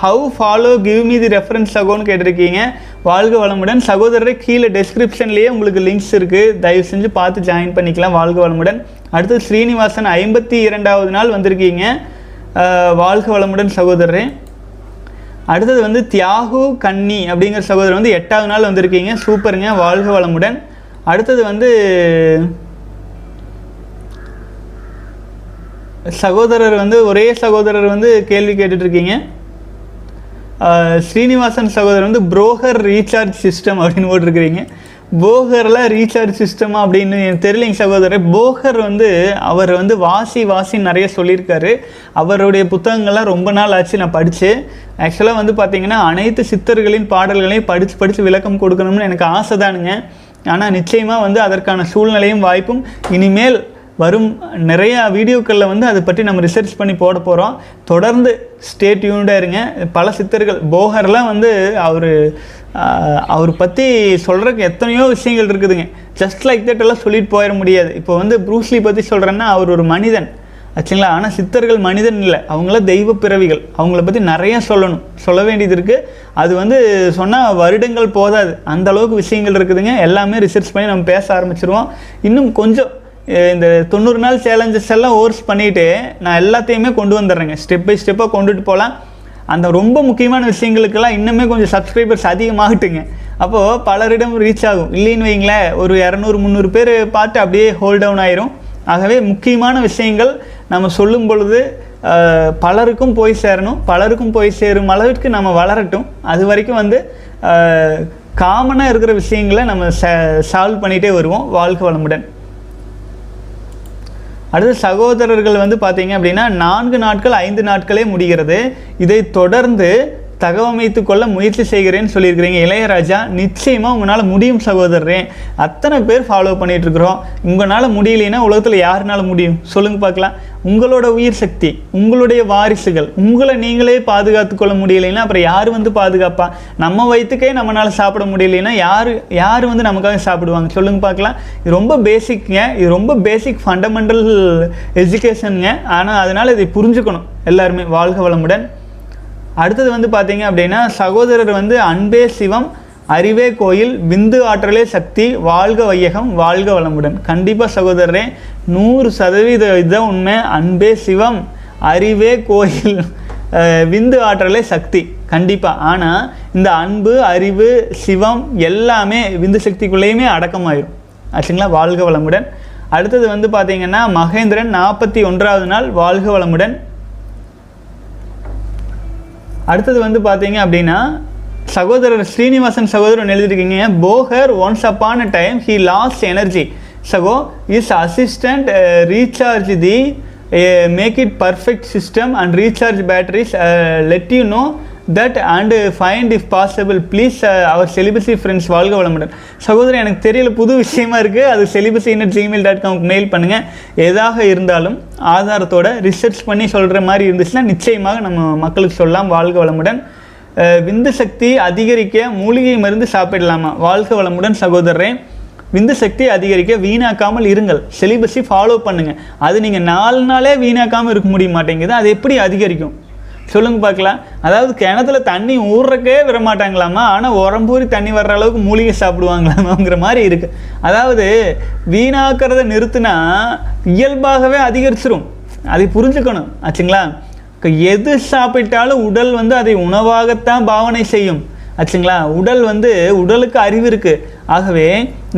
how follow give me the reference சகோன்னு கேட்டிருக்கீங்க. வாழ்க வளமுடன் சகோதரரை. கீழே டெஸ்கிரிப்ஷன்லேயே உங்களுக்கு லிங்க்ஸ் இருக்குது, தயவு செஞ்சு பார்த்து ஜாயின் பண்ணிக்கலாம். வாழ்க வளமுடன். அடுத்தது ஸ்ரீனிவாசன் 52வது நாள் வந்திருக்கீங்க. வாழ்க வளமுடன் சகோதரரே. அடுத்தது வந்து தியாகு கன்னி அப்படிங்கிற சகோதரர் வந்து 8வது நாள் வந்திருக்கீங்க. சூப்பருங்க. வாழ்க வளமுடன். அடுத்தது வந்து ஒரே சகோதரர் வந்து கேள்வி கேட்டுட்ருக்கீங்க. ஸ்ரீனிவாசன் சகோதரர் வந்து புரோக்கர் ரீசார்ஜ் சிஸ்டம் அப்படின்னு போட்டிருக்கிறீங்க. போகரில் ரீசார்ஜ் சிஸ்டம் அப்படின்னு எனக்கு தெரியலைங்க சகோதரர். போகர் வந்து அவர் வந்து வாசி நிறைய சொல்லியிருக்காரு. அவருடைய புத்தகங்கள்லாம் ரொம்ப நாள் ஆச்சு நான் படித்து. ஆக்சுவலாக வந்து பார்த்திங்கன்னா அனைத்து சித்தர்களின் பாடல்களையும் படித்து விளக்கம் கொடுக்கணும்னு எனக்கு ஆசை தானுங்க. ஆனால் நிச்சயமாக வந்து அதற்கான சூழ்நிலையும் வாய்ப்பும் இனிமேல் வரும் நிறைய வீடியோக்களில் வந்து அதை பற்றி நம்ம ரிசர்ச் பண்ணி போட போகிறோம். தொடர்ந்து ஸ்டே டியூன்டாக இருங்க. பல சித்தர்கள் போகர்லாம் வந்து அவர் பற்றி சொல்கிறதுக்கு எத்தனையோ விஷயங்கள் இருக்குதுங்க. ஜஸ்ட் லைக் தட் எல்லாம் சொல்லிட்டு போயிட முடியாது. இப்போ வந்து ப்ரூஸ்லி பற்றி சொல்கிறேன்னா அவர் ஒரு மனிதன் ஆச்சுங்களா, ஆனால் சித்தர்கள் மனிதன் இல்லை, அவங்களாம் தெய்வ பிறவிகள். அவங்கள பற்றி நிறையா சொல்லணும், சொல்ல வேண்டியது இருக்குது. அது வந்து சொன்னால் வருடங்கள் போதாது, அந்தளவுக்கு விஷயங்கள் இருக்குதுங்க. எல்லாமே ரிசர்ச் பண்ணி நம்ம பேச ஆரம்பிச்சிருவோம். இன்னும் கொஞ்சம் இந்த 90 நாள் சேலஞ்சஸ் எல்லாம் ஓர்ஸ் பண்ணிவிட்டு நான் எல்லாத்தையுமே கொண்டு வந்துடுறேங்க. ஸ்டெப் பை ஸ்டெப்பாக கொண்டுட்டு போகலாம். அந்த ரொம்ப முக்கியமான விஷயங்களுக்கெல்லாம் இன்னுமே கொஞ்சம் சப்ஸ்கிரைபர்ஸ் அதிகமாகட்டுங்க. அப்போது பலரிடம் ரீச் ஆகும். இல்லைன்னு வைங்களேன், ஒரு 200-300 பேர் பார்த்து அப்படியே ஹோல்ட் டவுன் ஆயிரும். ஆகவே முக்கியமான விஷயங்கள் நம்ம சொல்லும் பொழுது பலருக்கும் போய் சேரணும். பலருக்கும் போய் சேரும் அளவிற்கு நம்ம வளரட்டும். அது வரைக்கும் வந்து காமனாக இருக்கிற விஷயங்களை நம்ம சால்வ் பண்ணிகிட்டே வருவோம். வாழ்க வளமுடன். அடுத்து சகோதரர்கள் வந்து பார்த்தீங்க அப்படின்னா 4 நாட்கள் 5 நாட்களே முடிகிறது. இதை தொடர்ந்து தகவமைத்து கொள்ள முயற்சி செய்கிறேன்னு சொல்லியிருக்கிறீங்க இளையராஜா. நிச்சயமாக உங்களால் முடியும் சகோதரரே. அத்தனை பேர் ஃபாலோ பண்ணிகிட்ருக்குறோம். உங்களால் முடியலைன்னா உலகத்தில் யாருனால முடியும் சொல்லுங்கள் பார்க்கலாம். உங்களோட உயிர் சக்தி, உங்களுடைய வாரிசுகள், உங்களை நீங்களே பாதுகாத்து கொள்ள முடியலைன்னா அப்புறம் யார் வந்து பாதுகாப்பா? நம்ம வயிற்றுக்கே நம்மளால் சாப்பிட முடியலைன்னா யார் வந்து நமக்காக சாப்பிடுவாங்க சொல்லுங்கள் பார்க்கலாம். இது ரொம்ப பேசிக்குங்க. இது ரொம்ப பேசிக் ஃபண்டமெண்டல் எஜுகேஷனுங்க. ஆனால் அதனால் இதை புரிஞ்சுக்கணும் எல்லாருமே. வாழ்க வளமுடன். அடுத்தது வந்து பார்த்தீங்க அப்படின்னா சகோதரர் வந்து அன்பே சிவம், அறிவே கோயில், விந்து ஆற்றலே சக்தி, வாழ்க வையகம், வாழ்க வளமுடன். கண்டிப்பாக சகோதரரே 100% இதுதான் உண்மை. அன்பே சிவம், அறிவே கோயில், விந்து ஆற்றலே சக்தி கண்டிப்பாக. ஆனால் இந்த அன்பு, அறிவு, சிவம் எல்லாமே விந்து சக்திக்குள்ளேயுமே அடக்கமாயிடும் ஆச்சுங்களா. வாழ்க வளமுடன். அடுத்தது வந்து பார்த்தீங்கன்னா மகேந்திரன் 41வது நாள் வாழ்க வளமுடன். அடுத்தது வந்து பார்த்தீங்க அப்படின்னா சகோதரர் ஸ்ரீனிவாசன் சகோதரன் எழுதியிருக்கீங்க. Bogar once upon a time he lost energy சகோ is assistant recharge the make it perfect system and recharge batteries let you know that and find if possible please our celibacy friends. வாழ்க வளமுடன். சகோதரன் எனக்கு தெரியல, புது விஷயமா இருக்குது. அது celibacy@gmail.com மெயில் பண்ணுங்கள். எதாக இருந்தாலும் ஆதாரத்தோட ரிசர்ச் பண்ணி சொல்கிற மாதிரி இருந்துச்சுன்னா நிச்சயமாக நம்ம மக்களுக்கு சொல்லலாம். வாழ்க வளமுடன். விந்து சக்தி அதிகரிக்க மூலிகை மருந்து சாப்பிடலாமா? வாழ்க வளமுடன் சகோதரரே. விந்து சக்தி அதிகரிக்க வீணாக்காமல் இருங்கள். செலிபஸை ஃபாலோ பண்ணுங்கள். அது நீங்கள் 4 நாளே வீணாக்காமல் இருக்க முடிய மாட்டேங்குது. அது எப்படி அதிகரிக்கும் சொல்லுங்கள் பார்க்கலாம். அதாவது கிணத்துல தண்ணி ஊறுறக்கே விடமாட்டாங்களாமா, ஆனால் உரம்பூரி தண்ணி வர்ற அளவுக்கு மூலிகை சாப்பிடுவாங்களாமாங்கிற மாதிரி இருக்குது. அதாவது வீணாக்கிறத நிறுத்தினா இயல்பாகவே அதிகரிச்சிடும். அதை புரிஞ்சுக்கணும் ஆச்சுங்களா. எது சாப்பிட்டாலும் உடல் வந்து அதை உணவாகத்தான் பாவனை செய்யும் ஆச்சுங்களா. உடலுக்கு அறிவு இருக்குது. ஆகவே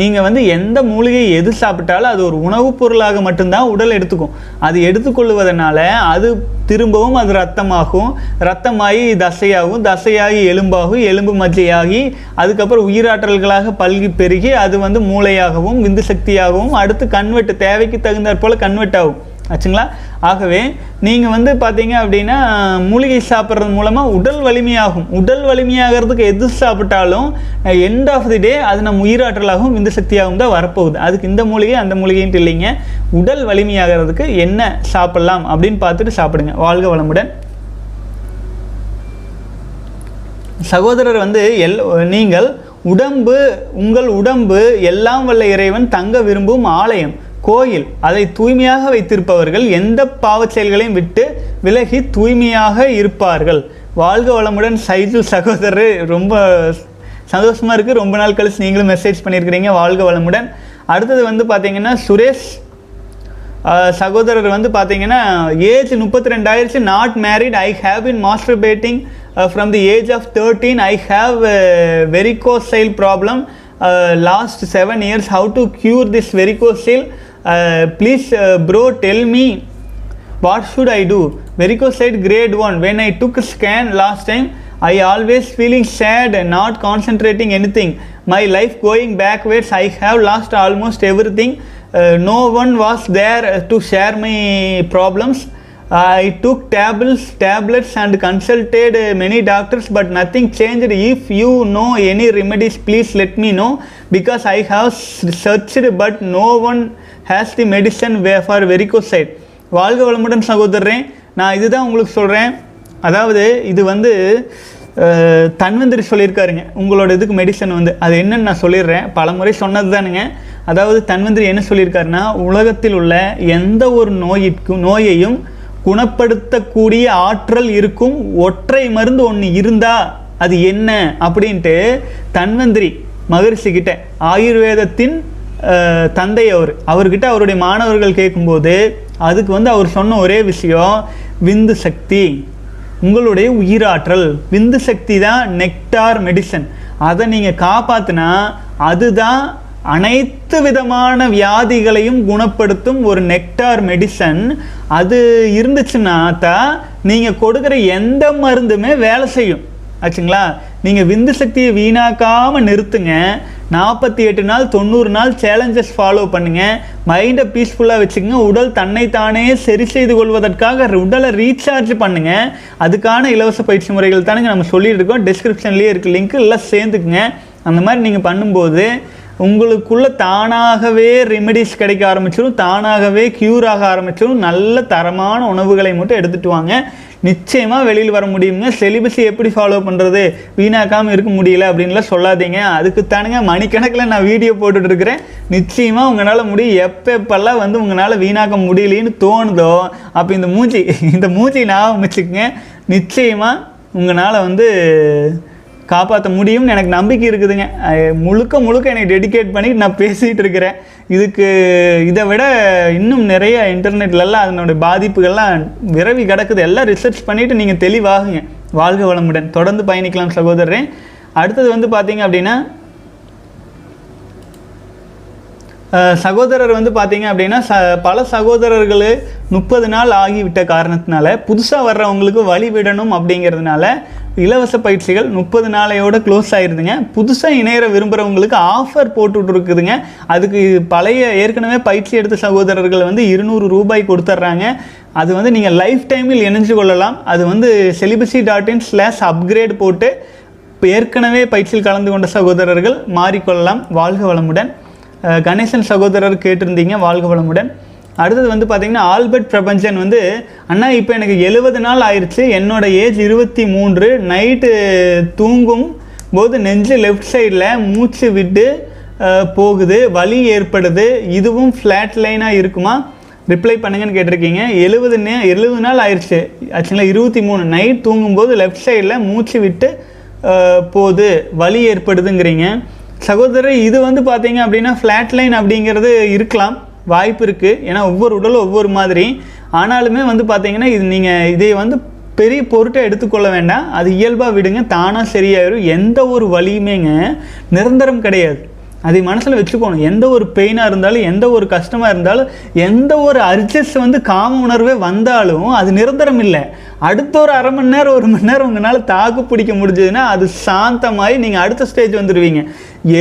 நீங்கள் வந்து எந்த மூலிகை எது சாப்பிட்டாலும் அது ஒரு உணவுப் பொருளாக மட்டும்தான் உடல் எடுத்துக்கும். அது எடுத்துக்கொள்வதனால அது திரும்பவும் அது ரத்தமாகும், ரத்தமாகி தசையாகும், தசையாகி எலும்பாகும், எலும்பு மஜ்ஜையாகி அதுக்கப்புறம் உயிராற்றல்களாக பல்கி பெருகி அது வந்து மூளையாகவும் விந்து சக்தியாகவும் அடுத்து கன்வெர்ட், தேவைக்கு தகுந்தாற்போல் கன்வெர்ட் ஆகும் ஆச்சுங்களா. ஆகவே நீங்கள் வந்து பார்த்தீங்க அப்படின்னா மூலிகை சாப்பிட்றது மூலமாக உடல் வலிமையாகும். உடல் வலிமையாகிறதுக்கு எது சாப்பிட்டாலும் எண்ட் ஆஃப் தி டே அது நம்ம உயிராற்றலாகவும் விந்து சக்தியாகவும் தான் வரப்போகுது. அதுக்கு இந்த மூலிகை அந்த மூலிகைன்ட்டு இல்லைங்க. உடல் வலிமையாகிறதுக்கு என்ன சாப்பிட்லாம் அப்படின்னு பார்த்துட்டு சாப்பிடுங்க. வாழ்க வளமுடன். சகோதரர் வந்து நீங்கள் உங்கள் உடம்பு எல்லாம் வல்ல இறைவன் தங்க விரும்பும் ஆலயம், கோயில். அதை தூய்மையாக வைத்திருப்பவர்கள் எந்த பாவச் செயல்களையும் விட்டு விலகி தூய்மையாக இருப்பார்கள். வாழ்க வளமுடன். சைஜு சகோதரர் ரொம்ப சந்தோஷமாக இருக்குது. ரொம்ப நாள் கழிச்சு நீங்களும் மெசேஜ் பண்ணியிருக்கிறீங்க. வாழ்க வளமுடன். அடுத்தது வந்து பார்த்தீங்கன்னா சுரேஷ் சகோதரர் வந்து பார்த்தீங்கன்னா ஏஜ் 32 ஆயிடுச்சு. Not married. I have been masturbating from the age of 13. I have varicocele problem last 7 years. How to cure this varicocele? Please bro tell me what should I do? Varicocele grade 1. When I took a scan last time, I always feeling sad and not concentrating anything. My life going backwards. I have lost almost everything. No one was there to share my problems. I took tablets and consulted many doctors, but nothing changed. If you know any remedies, please let me know, because I have searched but no one has the medicine for varicocele. வாழ்க வளமுடன் சகோதரரேன், நான் இதுதான் உங்களுக்கு சொல்கிறேன். அதாவது இது வந்து தன்வந்திரி சொல்லியிருக்காருங்க உங்களோட இதுக்கு மெடிசன் வந்து, அது என்னன்னு நான் சொல்லிடுறேன். பல முறை சொன்னது தானுங்க. அதாவது தன்வந்திரி என்ன சொல்லியிருக்காருன்னா, உலகத்தில் உள்ள எந்த ஒரு நோயையும் குணப்படுத்தக்கூடிய ஆற்றல் இருக்கும் ஒற்றை மருந்து ஒன்று இருந்தால் அது என்ன அப்படின்ட்டு தன்வந்திரி மகரிஷிக்கிட்ட, ஆயுர்வேதத்தின் தந்தை அவர், அவர்கிட்ட அவருடைய மாணவர்கள் கேட்கும்போது அதுக்கு வந்து அவர் சொன்ன ஒரே விஷயம் விந்து சக்தி, உங்களுடைய உயிராற்றல். விந்து சக்தி தான் நெக்டார் மெடிசன். அதை நீங்கள் காப்பாற்றினா அதுதான் அனைத்து விதமான வியாதிகளையும் குணப்படுத்தும் ஒரு நெக்டார் மெடிசன். அது இருந்துச்சுன்னா தான் நீங்கள் கொடுக்குற எந்த மருந்துமே வேலை செய்யும் ஆச்சுங்களா. நீங்கள் விந்து சக்தியை வீணாக்காமல் நிறுத்துங்க. 48 நாள் 90 நாள் சேலஞ்சஸ் ஃபாலோ பண்ணுங்கள். மைண்டை பீஸ்ஃபுல்லாக வச்சுக்கோங்க. உடல் தன்னைத்தானே சரி செய்து கொள்வதற்காக உடலை ரீசார்ஜ் பண்ணுங்கள். அதுக்கான இலவச பயிற்சி முறைகள் தானுங்க நம்ம சொல்லியிருக்கோம். டிஸ்கிரிப்ஷன்லேயே இருக்குது லிங்க், எல்லாம் சேர்ந்துக்குங்க. அந்த மாதிரி நீங்கள் பண்ணும்போது உங்களுக்குள்ளே தானாகவே ரெமெடிஸ் கிடைக்க ஆரம்பிச்சிடும், தானாகவே க்யூர் ஆக ஆரம்பிச்சிடும். நல்ல தரமான உணவுகளை மட்டும் எடுத்துகிட்டு வாங்க, நிச்சயமாக வெளியில் வர முடியுங்க. செலிபஸை எப்படி ஃபாலோ பண்ணுறது, வீணாக்காமல் இருக்க முடியல அப்படின்லாம் சொல்லாதீங்க. அதுக்குத்தானுங்க மணிக்கணக்கில் நான் வீடியோ போட்டுட்ருக்கிறேன். நிச்சயமாக உங்களால் முடியும். எப்பெல்லாம் வந்து உங்களால் வீணாக்க முடியலன்னு தோணுதோ அப்போ இந்த மூஞ்சி ஞாபகம் வச்சுக்கோங்க. நிச்சயமாக உங்களால் வந்து காப்பாற்ற முடியும்னு எனக்கு நம்பிக்கை இருக்குதுங்க. முழுக்க எனக்கு டெடிகேட் பண்ணி நான் பேசிகிட்டு இருக்கிறேன். இதுக்கு இதை விட இன்னும் நிறைய இன்டர்நெட்லலாம் அதனுடைய பாதிப்புகள்லாம் விரவி கிடக்குது. எல்லாம் ரிசர்ச் பண்ணிவிட்டு நீங்கள் தெளிவாகுங்க. வாழ்க வளமுடன், தொடர்ந்து பயணிக்கலாம் சகோதரரே. அடுத்தது வந்து பார்த்தீங்க அப்படின்னா, சகோதரர் வந்து பார்த்தீங்க அப்படின்னா, பல சகோதரர்கள் 30 நாள் ஆகிவிட்ட காரணத்தினால புதுசாக வர்றவங்களுக்கு வழி விடணும் அப்படிங்கிறதுனால இலவச பயிற்சிகள் 30 நாளையோடு க்ளோஸ் ஆகிடுதுங்க. புதுசாக இணையற விரும்புகிறவங்களுக்கு ஆஃபர் போட்டுட்டு இருக்குதுங்க. அதுக்கு பழைய ஏற்கனவே பயிற்சி எடுத்த சகோதரர்கள் வந்து 200 ரூபாய் கொடுத்துட்றாங்க. அது வந்து நீங்கள் லைஃப் டைமில் இணைஞ்சு கொள்ளலாம். அது வந்து celibacy.in/upgrade போட்டு ஏற்கனவே பயிற்சியில் கலந்து கொண்ட சகோதரர்கள் மாறிக்கொள்ளலாம். வாழ்க வளமுடன். கணேசன் சகோதரர் கேட்டிருந்தீங்க. வாழ்க வளமுடன். அடுத்தது வந்து பார்த்திங்கன்னா, ஆல்பர்ட் பிரபஞ்சன் வந்து, அண்ணா இப்போ எனக்கு 70 நாள் ஆயிடுச்சு, என்னோடய ஏஜ் 23. நைட்டு தூங்கும் போது நெஞ்சு லெஃப்ட் சைடில் மூச்சு விட்டு போகுது, வலி ஏற்படுது, இதுவும் ஃப்ளாட் லைனாக இருக்குமா, ரிப்ளை பண்ணுங்கன்னு கேட்டிருக்கீங்க. 70 நாள் ஆயிடுச்சு ஆக்சுவலாக, 23. நைட் தூங்கும்போது லெஃப்ட் சைடில் மூச்சு விட்டு போகுது, வலி ஏற்படுதுங்கிறீங்க சகோதரர். இது வந்து பார்த்தீங்க அப்படின்னா ஃப்ளாட் லைன் அப்படிங்கிறது இருக்கலாம், வாய்ப்பு இருக்குது. ஏன்னா ஒவ்வொரு உடலும் ஒவ்வொரு மாதிரி. ஆனாலுமே வந்து பார்த்தீங்கன்னா இது நீங்கள் இதை வந்து பெரிய பொருட்டை எடுத்துக்கொள்ள வேண்டாம். அது இயல்பாக விடுங்க, தானாக சரியாயிடும். எந்த ஒரு வலியுமேங்க நிரந்தரம் கிடையாது, அதை மனசில் வச்சுக்கணும். எந்த ஒரு பெயினாக இருந்தாலும், எந்த ஒரு கஷ்டமாக இருந்தாலும், எந்த ஒரு அர்ஜஸ் வந்து காம உணர்வே வந்தாலும் அது நிரந்தரம் இல்லை. அடுத்த ஒரு அரை மணி நேரம் 1 மணி நேரம் உங்களால் தாக்கு பிடிக்க முடிஞ்சதுன்னா அது சாந்தமாகி நீங்கள் அடுத்த ஸ்டேஜ் வந்துடுவீங்க.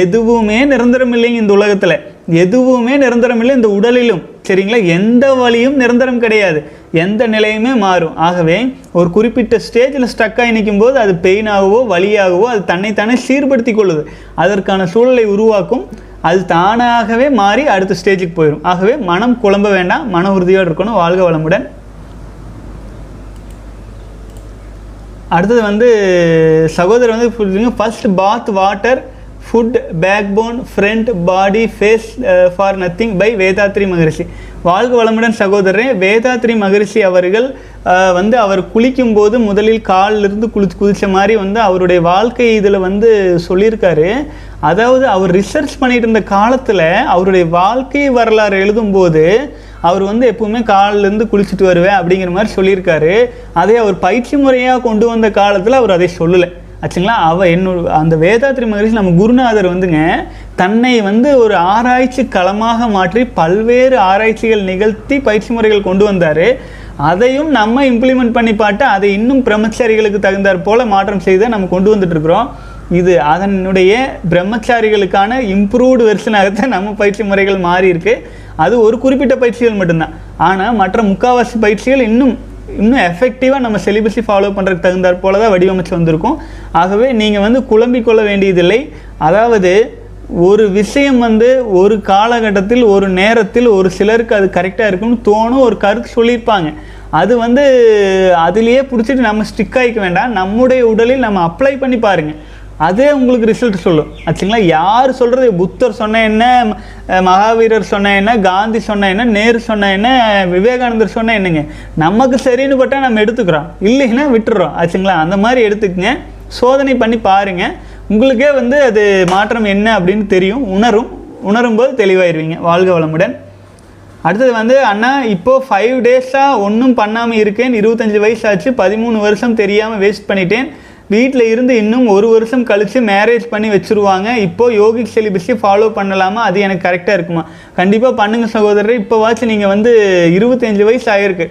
எதுவுமே நிரந்தரம் இல்லைங்க இந்த உலகத்தில், எதுவுமே நிரந்தரம் இல்லை, இந்த உடலிலும் சரிங்களா. எந்த வழியும் நிரந்தரம் கிடையாது, எந்த நிலையுமே மாறும். ஆகவே ஒரு குறிப்பிட்ட ஸ்டேஜில் ஸ்டக்காகி நிற்கும் போது அது பெயினாகவோ வழியாகவோ அது தன்னைத்தானே சீர்படுத்தி கொள்ளுது, அதற்கான சூழலை உருவாக்கும், அது தானாகவே மாறி அடுத்த ஸ்டேஜுக்கு போயிடும். ஆகவே மனம் குழம்ப வேண்டாம், மன உறுதியோடு இருக்கணும். வாழ்க வளமுடன். அடுத்தது வந்து சகோதரர் வந்து புரிஞ்சுங்க, first bath water food backbone front body face for nothing by Vethathiri Maharishi. வாழ்க வளமுடன் சகோதரன். வேதாத்ரி மகரிஷி அவர்கள் வந்து அவர் குளிக்கும்போது முதலில் காலிலிருந்து குதிச்ச மாதிரி வந்து அவருடைய வாழ்க்கை இதில் வந்து சொல்லியிருக்காரு. அதாவது அவர் ரிசர்ச் பண்ணிட்டு இருந்த காலத்தில் அவருடைய வாழ்க்கை வரலாறு எழுதும்போது அவர் வந்து எப்பவுமே காலிலேருந்து குளிச்சுட்டு வருவேன் அப்படிங்கிற மாதிரி சொல்லியிருக்காரு. அதே அவர் பயிற்சி முறையாக கொண்டு வந்த காலத்தில் அவர் அதை சொல்லலை ஆச்சுங்களா. அந்த வேதாத்ரி மகரிஷி நம்ம குருநாதர் வந்துங்க தன்னை வந்து ஒரு ஆராய்ச்சி களமாக மாற்றி பல்வேறு ஆராய்ச்சிகள் நிகழ்த்தி பயிற்சி முறைகள் கொண்டு வந்தார். அதையும் நம்ம இம்ப்ளிமெண்ட் பண்ணி பார்த்து அதை இன்னும் பிரம்மச்சாரிகளுக்கு தகுந்தாற் போல் மாற்றம் செய்து நம்ம கொண்டு வந்துட்டுருக்குறோம். இது அதனுடைய பிரம்மச்சாரிகளுக்கான இம்ப்ரூவ்டு வெர்ஷனாகத்தான் நம்ம பயிற்சி முறைகள் மாறி இருக்குது. அது ஒரு குறிப்பிட்ட பயிற்சிகள் மட்டும்தான். ஆனால் மற்ற முக்கால்வாசி பயிற்சிகள் இன்னும் இன்னும் எஃபெக்டிவாக நம்ம செலிபஸை ஃபாலோ பண்ணுறதுக்கு தகுந்தாற் போல தான் வடிவமைச்சு வந்திருக்கும். ஆகவே நீங்கள் வந்து குழம்பிக்கொள்ள வேண்டியதில்லை. அதாவது ஒரு விஷயம் வந்து ஒரு காலகட்டத்தில் ஒரு நேரத்தில் ஒரு சிலருக்கு அது கரெக்டாக இருக்குன்னு தோணும், ஒரு கருத்து சொல்லியிருப்பாங்க, அது வந்து அதுலேயே பிடிச்சிட்டு நம்ம ஸ்டிக் ஆகிக்க வேண்டாம். நம்முடைய உடலில் நம்ம அப்ளை பண்ணி பாருங்கள், அதே உங்களுக்கு ரிசல்ட் சொல்லும் ஆச்சுங்களா. யார் சொல்கிறது, புத்தர் சொன்ன என்ன, மகாவீரர் சொன்ன என்ன, காந்தி சொன்ன என்ன, நேரு சொன்ன என்ன, விவேகானந்தர் சொன்ன என்னங்க, நமக்கு சரின்னு பட்டால் நம்ம எடுத்துக்கிறோம், இல்லைன்னா விட்டுடுறோம் ஆச்சுங்களா. அந்த மாதிரி எடுத்துக்கங்க, சோதனை பண்ணி பாருங்கள், உங்களுக்கே வந்து அது மாற்றம் என்ன அப்படின்னு தெரியும், உணரும்போது தெளிவாயிருவீங்க. வாழ்க வளமுடன். அடுத்தது வந்து, அண்ணா இப்போது 5 டேஸாக ஒன்றும் பண்ணாமல் இருக்கேன், 25 வயசு ஆச்சு, 13 வருஷம் தெரியாமல் வேஸ்ட் பண்ணிட்டேன், வீட்டில் இருந்து இன்னும் 1 வருஷம் கழித்து மேரேஜ் பண்ணி வச்சுருவாங்க, இப்போது யோகிக் செலிபஸை ஃபாலோ பண்ணலாமா, அது எனக்கு கரெக்டாக இருக்குமா? கண்டிப்பாக பண்ணுங்கள் சகோதரர். இப்போவாச்சும் நீங்கள் வந்து 25 வயசு ஆகிருக்கு,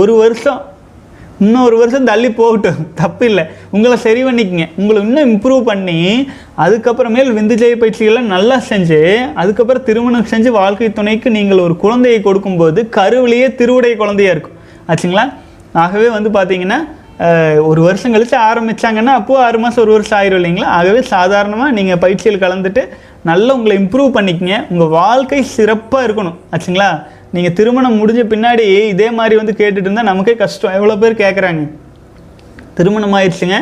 1 வருஷம் இன்னும் 1 வருஷம் தள்ளி போகட்டும், தப்பு இல்லை, உங்களை சரி பண்ணிக்கங்க, உங்களை இன்னும் இம்ப்ரூவ் பண்ணி அதுக்கப்புறமேல் விந்துஜெய பயிற்சிகள்லாம் நல்லா செஞ்சு அதுக்கப்புறம் திருமணம் செஞ்சு வாழ்க்கை துணைக்கு நீங்கள் ஒரு குழந்தையை கொடுக்கும்போது கருவிலேயே திருவுடைய குழந்தையாக இருக்கும் ஆச்சுங்களா. ஆகவே வந்து பார்த்திங்கன்னா 1 வருஷம் கழித்து ஆரம்பித்தாங்கன்னா அப்போது 6 மாதம் 1 வருஷம் ஆயிரும் இல்லைங்களா. ஆகவே சாதாரணமாக நீங்கள் பயிற்சியில் கலந்துட்டு நல்லா உங்களை இம்ப்ரூவ் பண்ணிக்கங்க, உங்கள் வாழ்க்கை சிறப்பாக இருக்கணும் ஆச்சுங்களா. நீங்கள் திருமணம் முடிஞ்ச பின்னாடி இதே மாதிரி வந்து கேட்டுட்டு இருந்தால் நமக்கே கஷ்டம். எவ்வளோ பேர் கேட்குறாங்க, திருமணம் ஆயிடுச்சுங்க,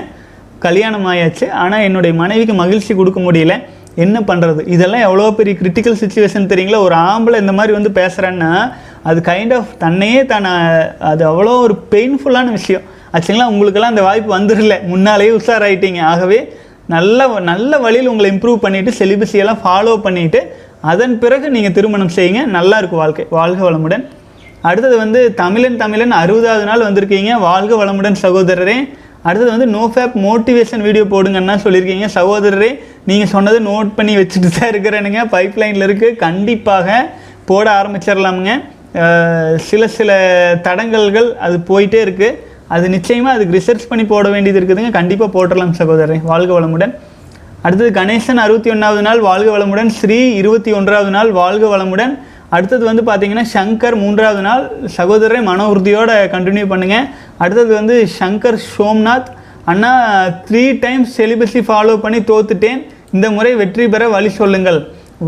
கல்யாணம் ஆயாச்சு, ஆனால் என்னுடைய மனைவிக்கு மகிழ்ச்சி கொடுக்க முடியல, என்ன பண்ணுறது? இதெல்லாம் எவ்வளோ பெரிய கிரிட்டிக்கல் சுச்சுவேஷன் தெரியுங்களா. ஒரு ஆம்பளை இந்த மாதிரி வந்து பேசுகிறேன்னா அது கைண்ட் ஆஃப் தன்னையே தான், அது அவ்வளோ ஒரு பெயின்ஃபுல்லான விஷயம் ஆச்சுங்களா. உங்களுக்கெல்லாம் அந்த வாய்ப்பு வந்துடல, முன்னாலேயே உஷாராயிட்டீங்க. ஆகவே நல்ல வழியில் உங்களை இம்ப்ரூவ் பண்ணிவிட்டு செலிபஸியெல்லாம் ஃபாலோ பண்ணிவிட்டு அதன் பிறகு நீங்கள் திருமணம் செய்யுங்க, நல்லா இருக்கும் வாழ்க்கை. வாழ்க வளமுடன். அடுத்தது வந்து, தமிழன் 60வது நாள் வந்திருக்கீங்க, வாழ்க வளமுடன் சகோதரரே. அடுத்தது வந்து, நோஃபேப் மோட்டிவேஷன் வீடியோ போடுங்கன்னா சொல்லியிருக்கீங்க சகோதரரே. நீங்கள் சொன்னதை நோட் பண்ணி வச்சுட்டு தான் இருக்கிறேனுங்க, பைப்லைனில் இருக்குது, கண்டிப்பாக போட ஆரம்பிச்சிடலாமுங்க. சில தடங்கல்கள் அது போயிட்டே இருக்குது, அது நிச்சயமாக அதுக்கு ரிசர்ச் பண்ணி போட வேண்டியது இருக்குதுங்க, கண்டிப்பாக போட்டுடலாம் சகோதரரே. வாழ்க வளமுடன். அடுத்தது, கணேசன் 61வது நாள் வாழ்க வளமுடன். ஸ்ரீ 21வது நாள் வாழ்க வளமுடன். அடுத்தது வந்து பார்த்திங்கன்னா, சங்கர் 3வது நாள் சகோதரரை மன உறுதியோடு கண்டினியூ பண்ணுங்கள். அடுத்தது வந்து, சங்கர் சோம்நாத் அண்ணா 3 டைம்ஸ் செலிபஸை ஃபாலோ பண்ணி தோத்துட்டேன், இந்த முறை வெற்றி பெற வழி சொல்லுங்கள்.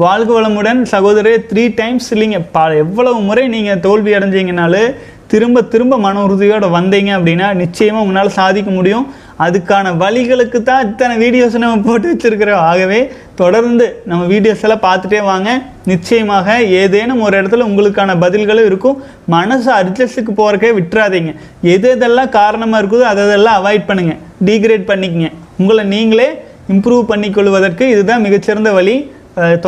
வாழ்க வளமுடன் சகோதரரே. 3 டைம்ஸ் இல்லைங்க, எவ்வளவு முறை நீங்கள் தோல்வி அடைஞ்சிங்கனாலும் திரும்ப திரும்ப மன உறுதியோடு வந்தீங்க அப்படின்னா நிச்சயமாக உங்களால் சாதிக்க முடியும். அதுக்கான வழிகளுக்கு தான் இத்தனை வீடியோஸ் நம்ம போட்டு வச்சுருக்கிறோம். ஆகவே தொடர்ந்து நம்ம வீடியோஸ் எல்லாம் பார்த்துட்டே வாங்க, நிச்சயமாக ஏதேனும் ஒரு இடத்துல உங்களுக்கான பதில்களும் இருக்கும். மனசு அட்ஜஸ்ட்டுக்கு போகிறக்கே விட்டுறாதீங்க, எது எதெல்லாம் காரணமாக இருக்குதோ அதெல்லாம் அவாய்ட் பண்ணுங்கள், டீக்ரேட் பண்ணிக்கங்க, உங்களை நீங்களே இம்ப்ரூவ் பண்ணிக்கொள்வதற்கு இதுதான் மிகச்சிறந்த வழி.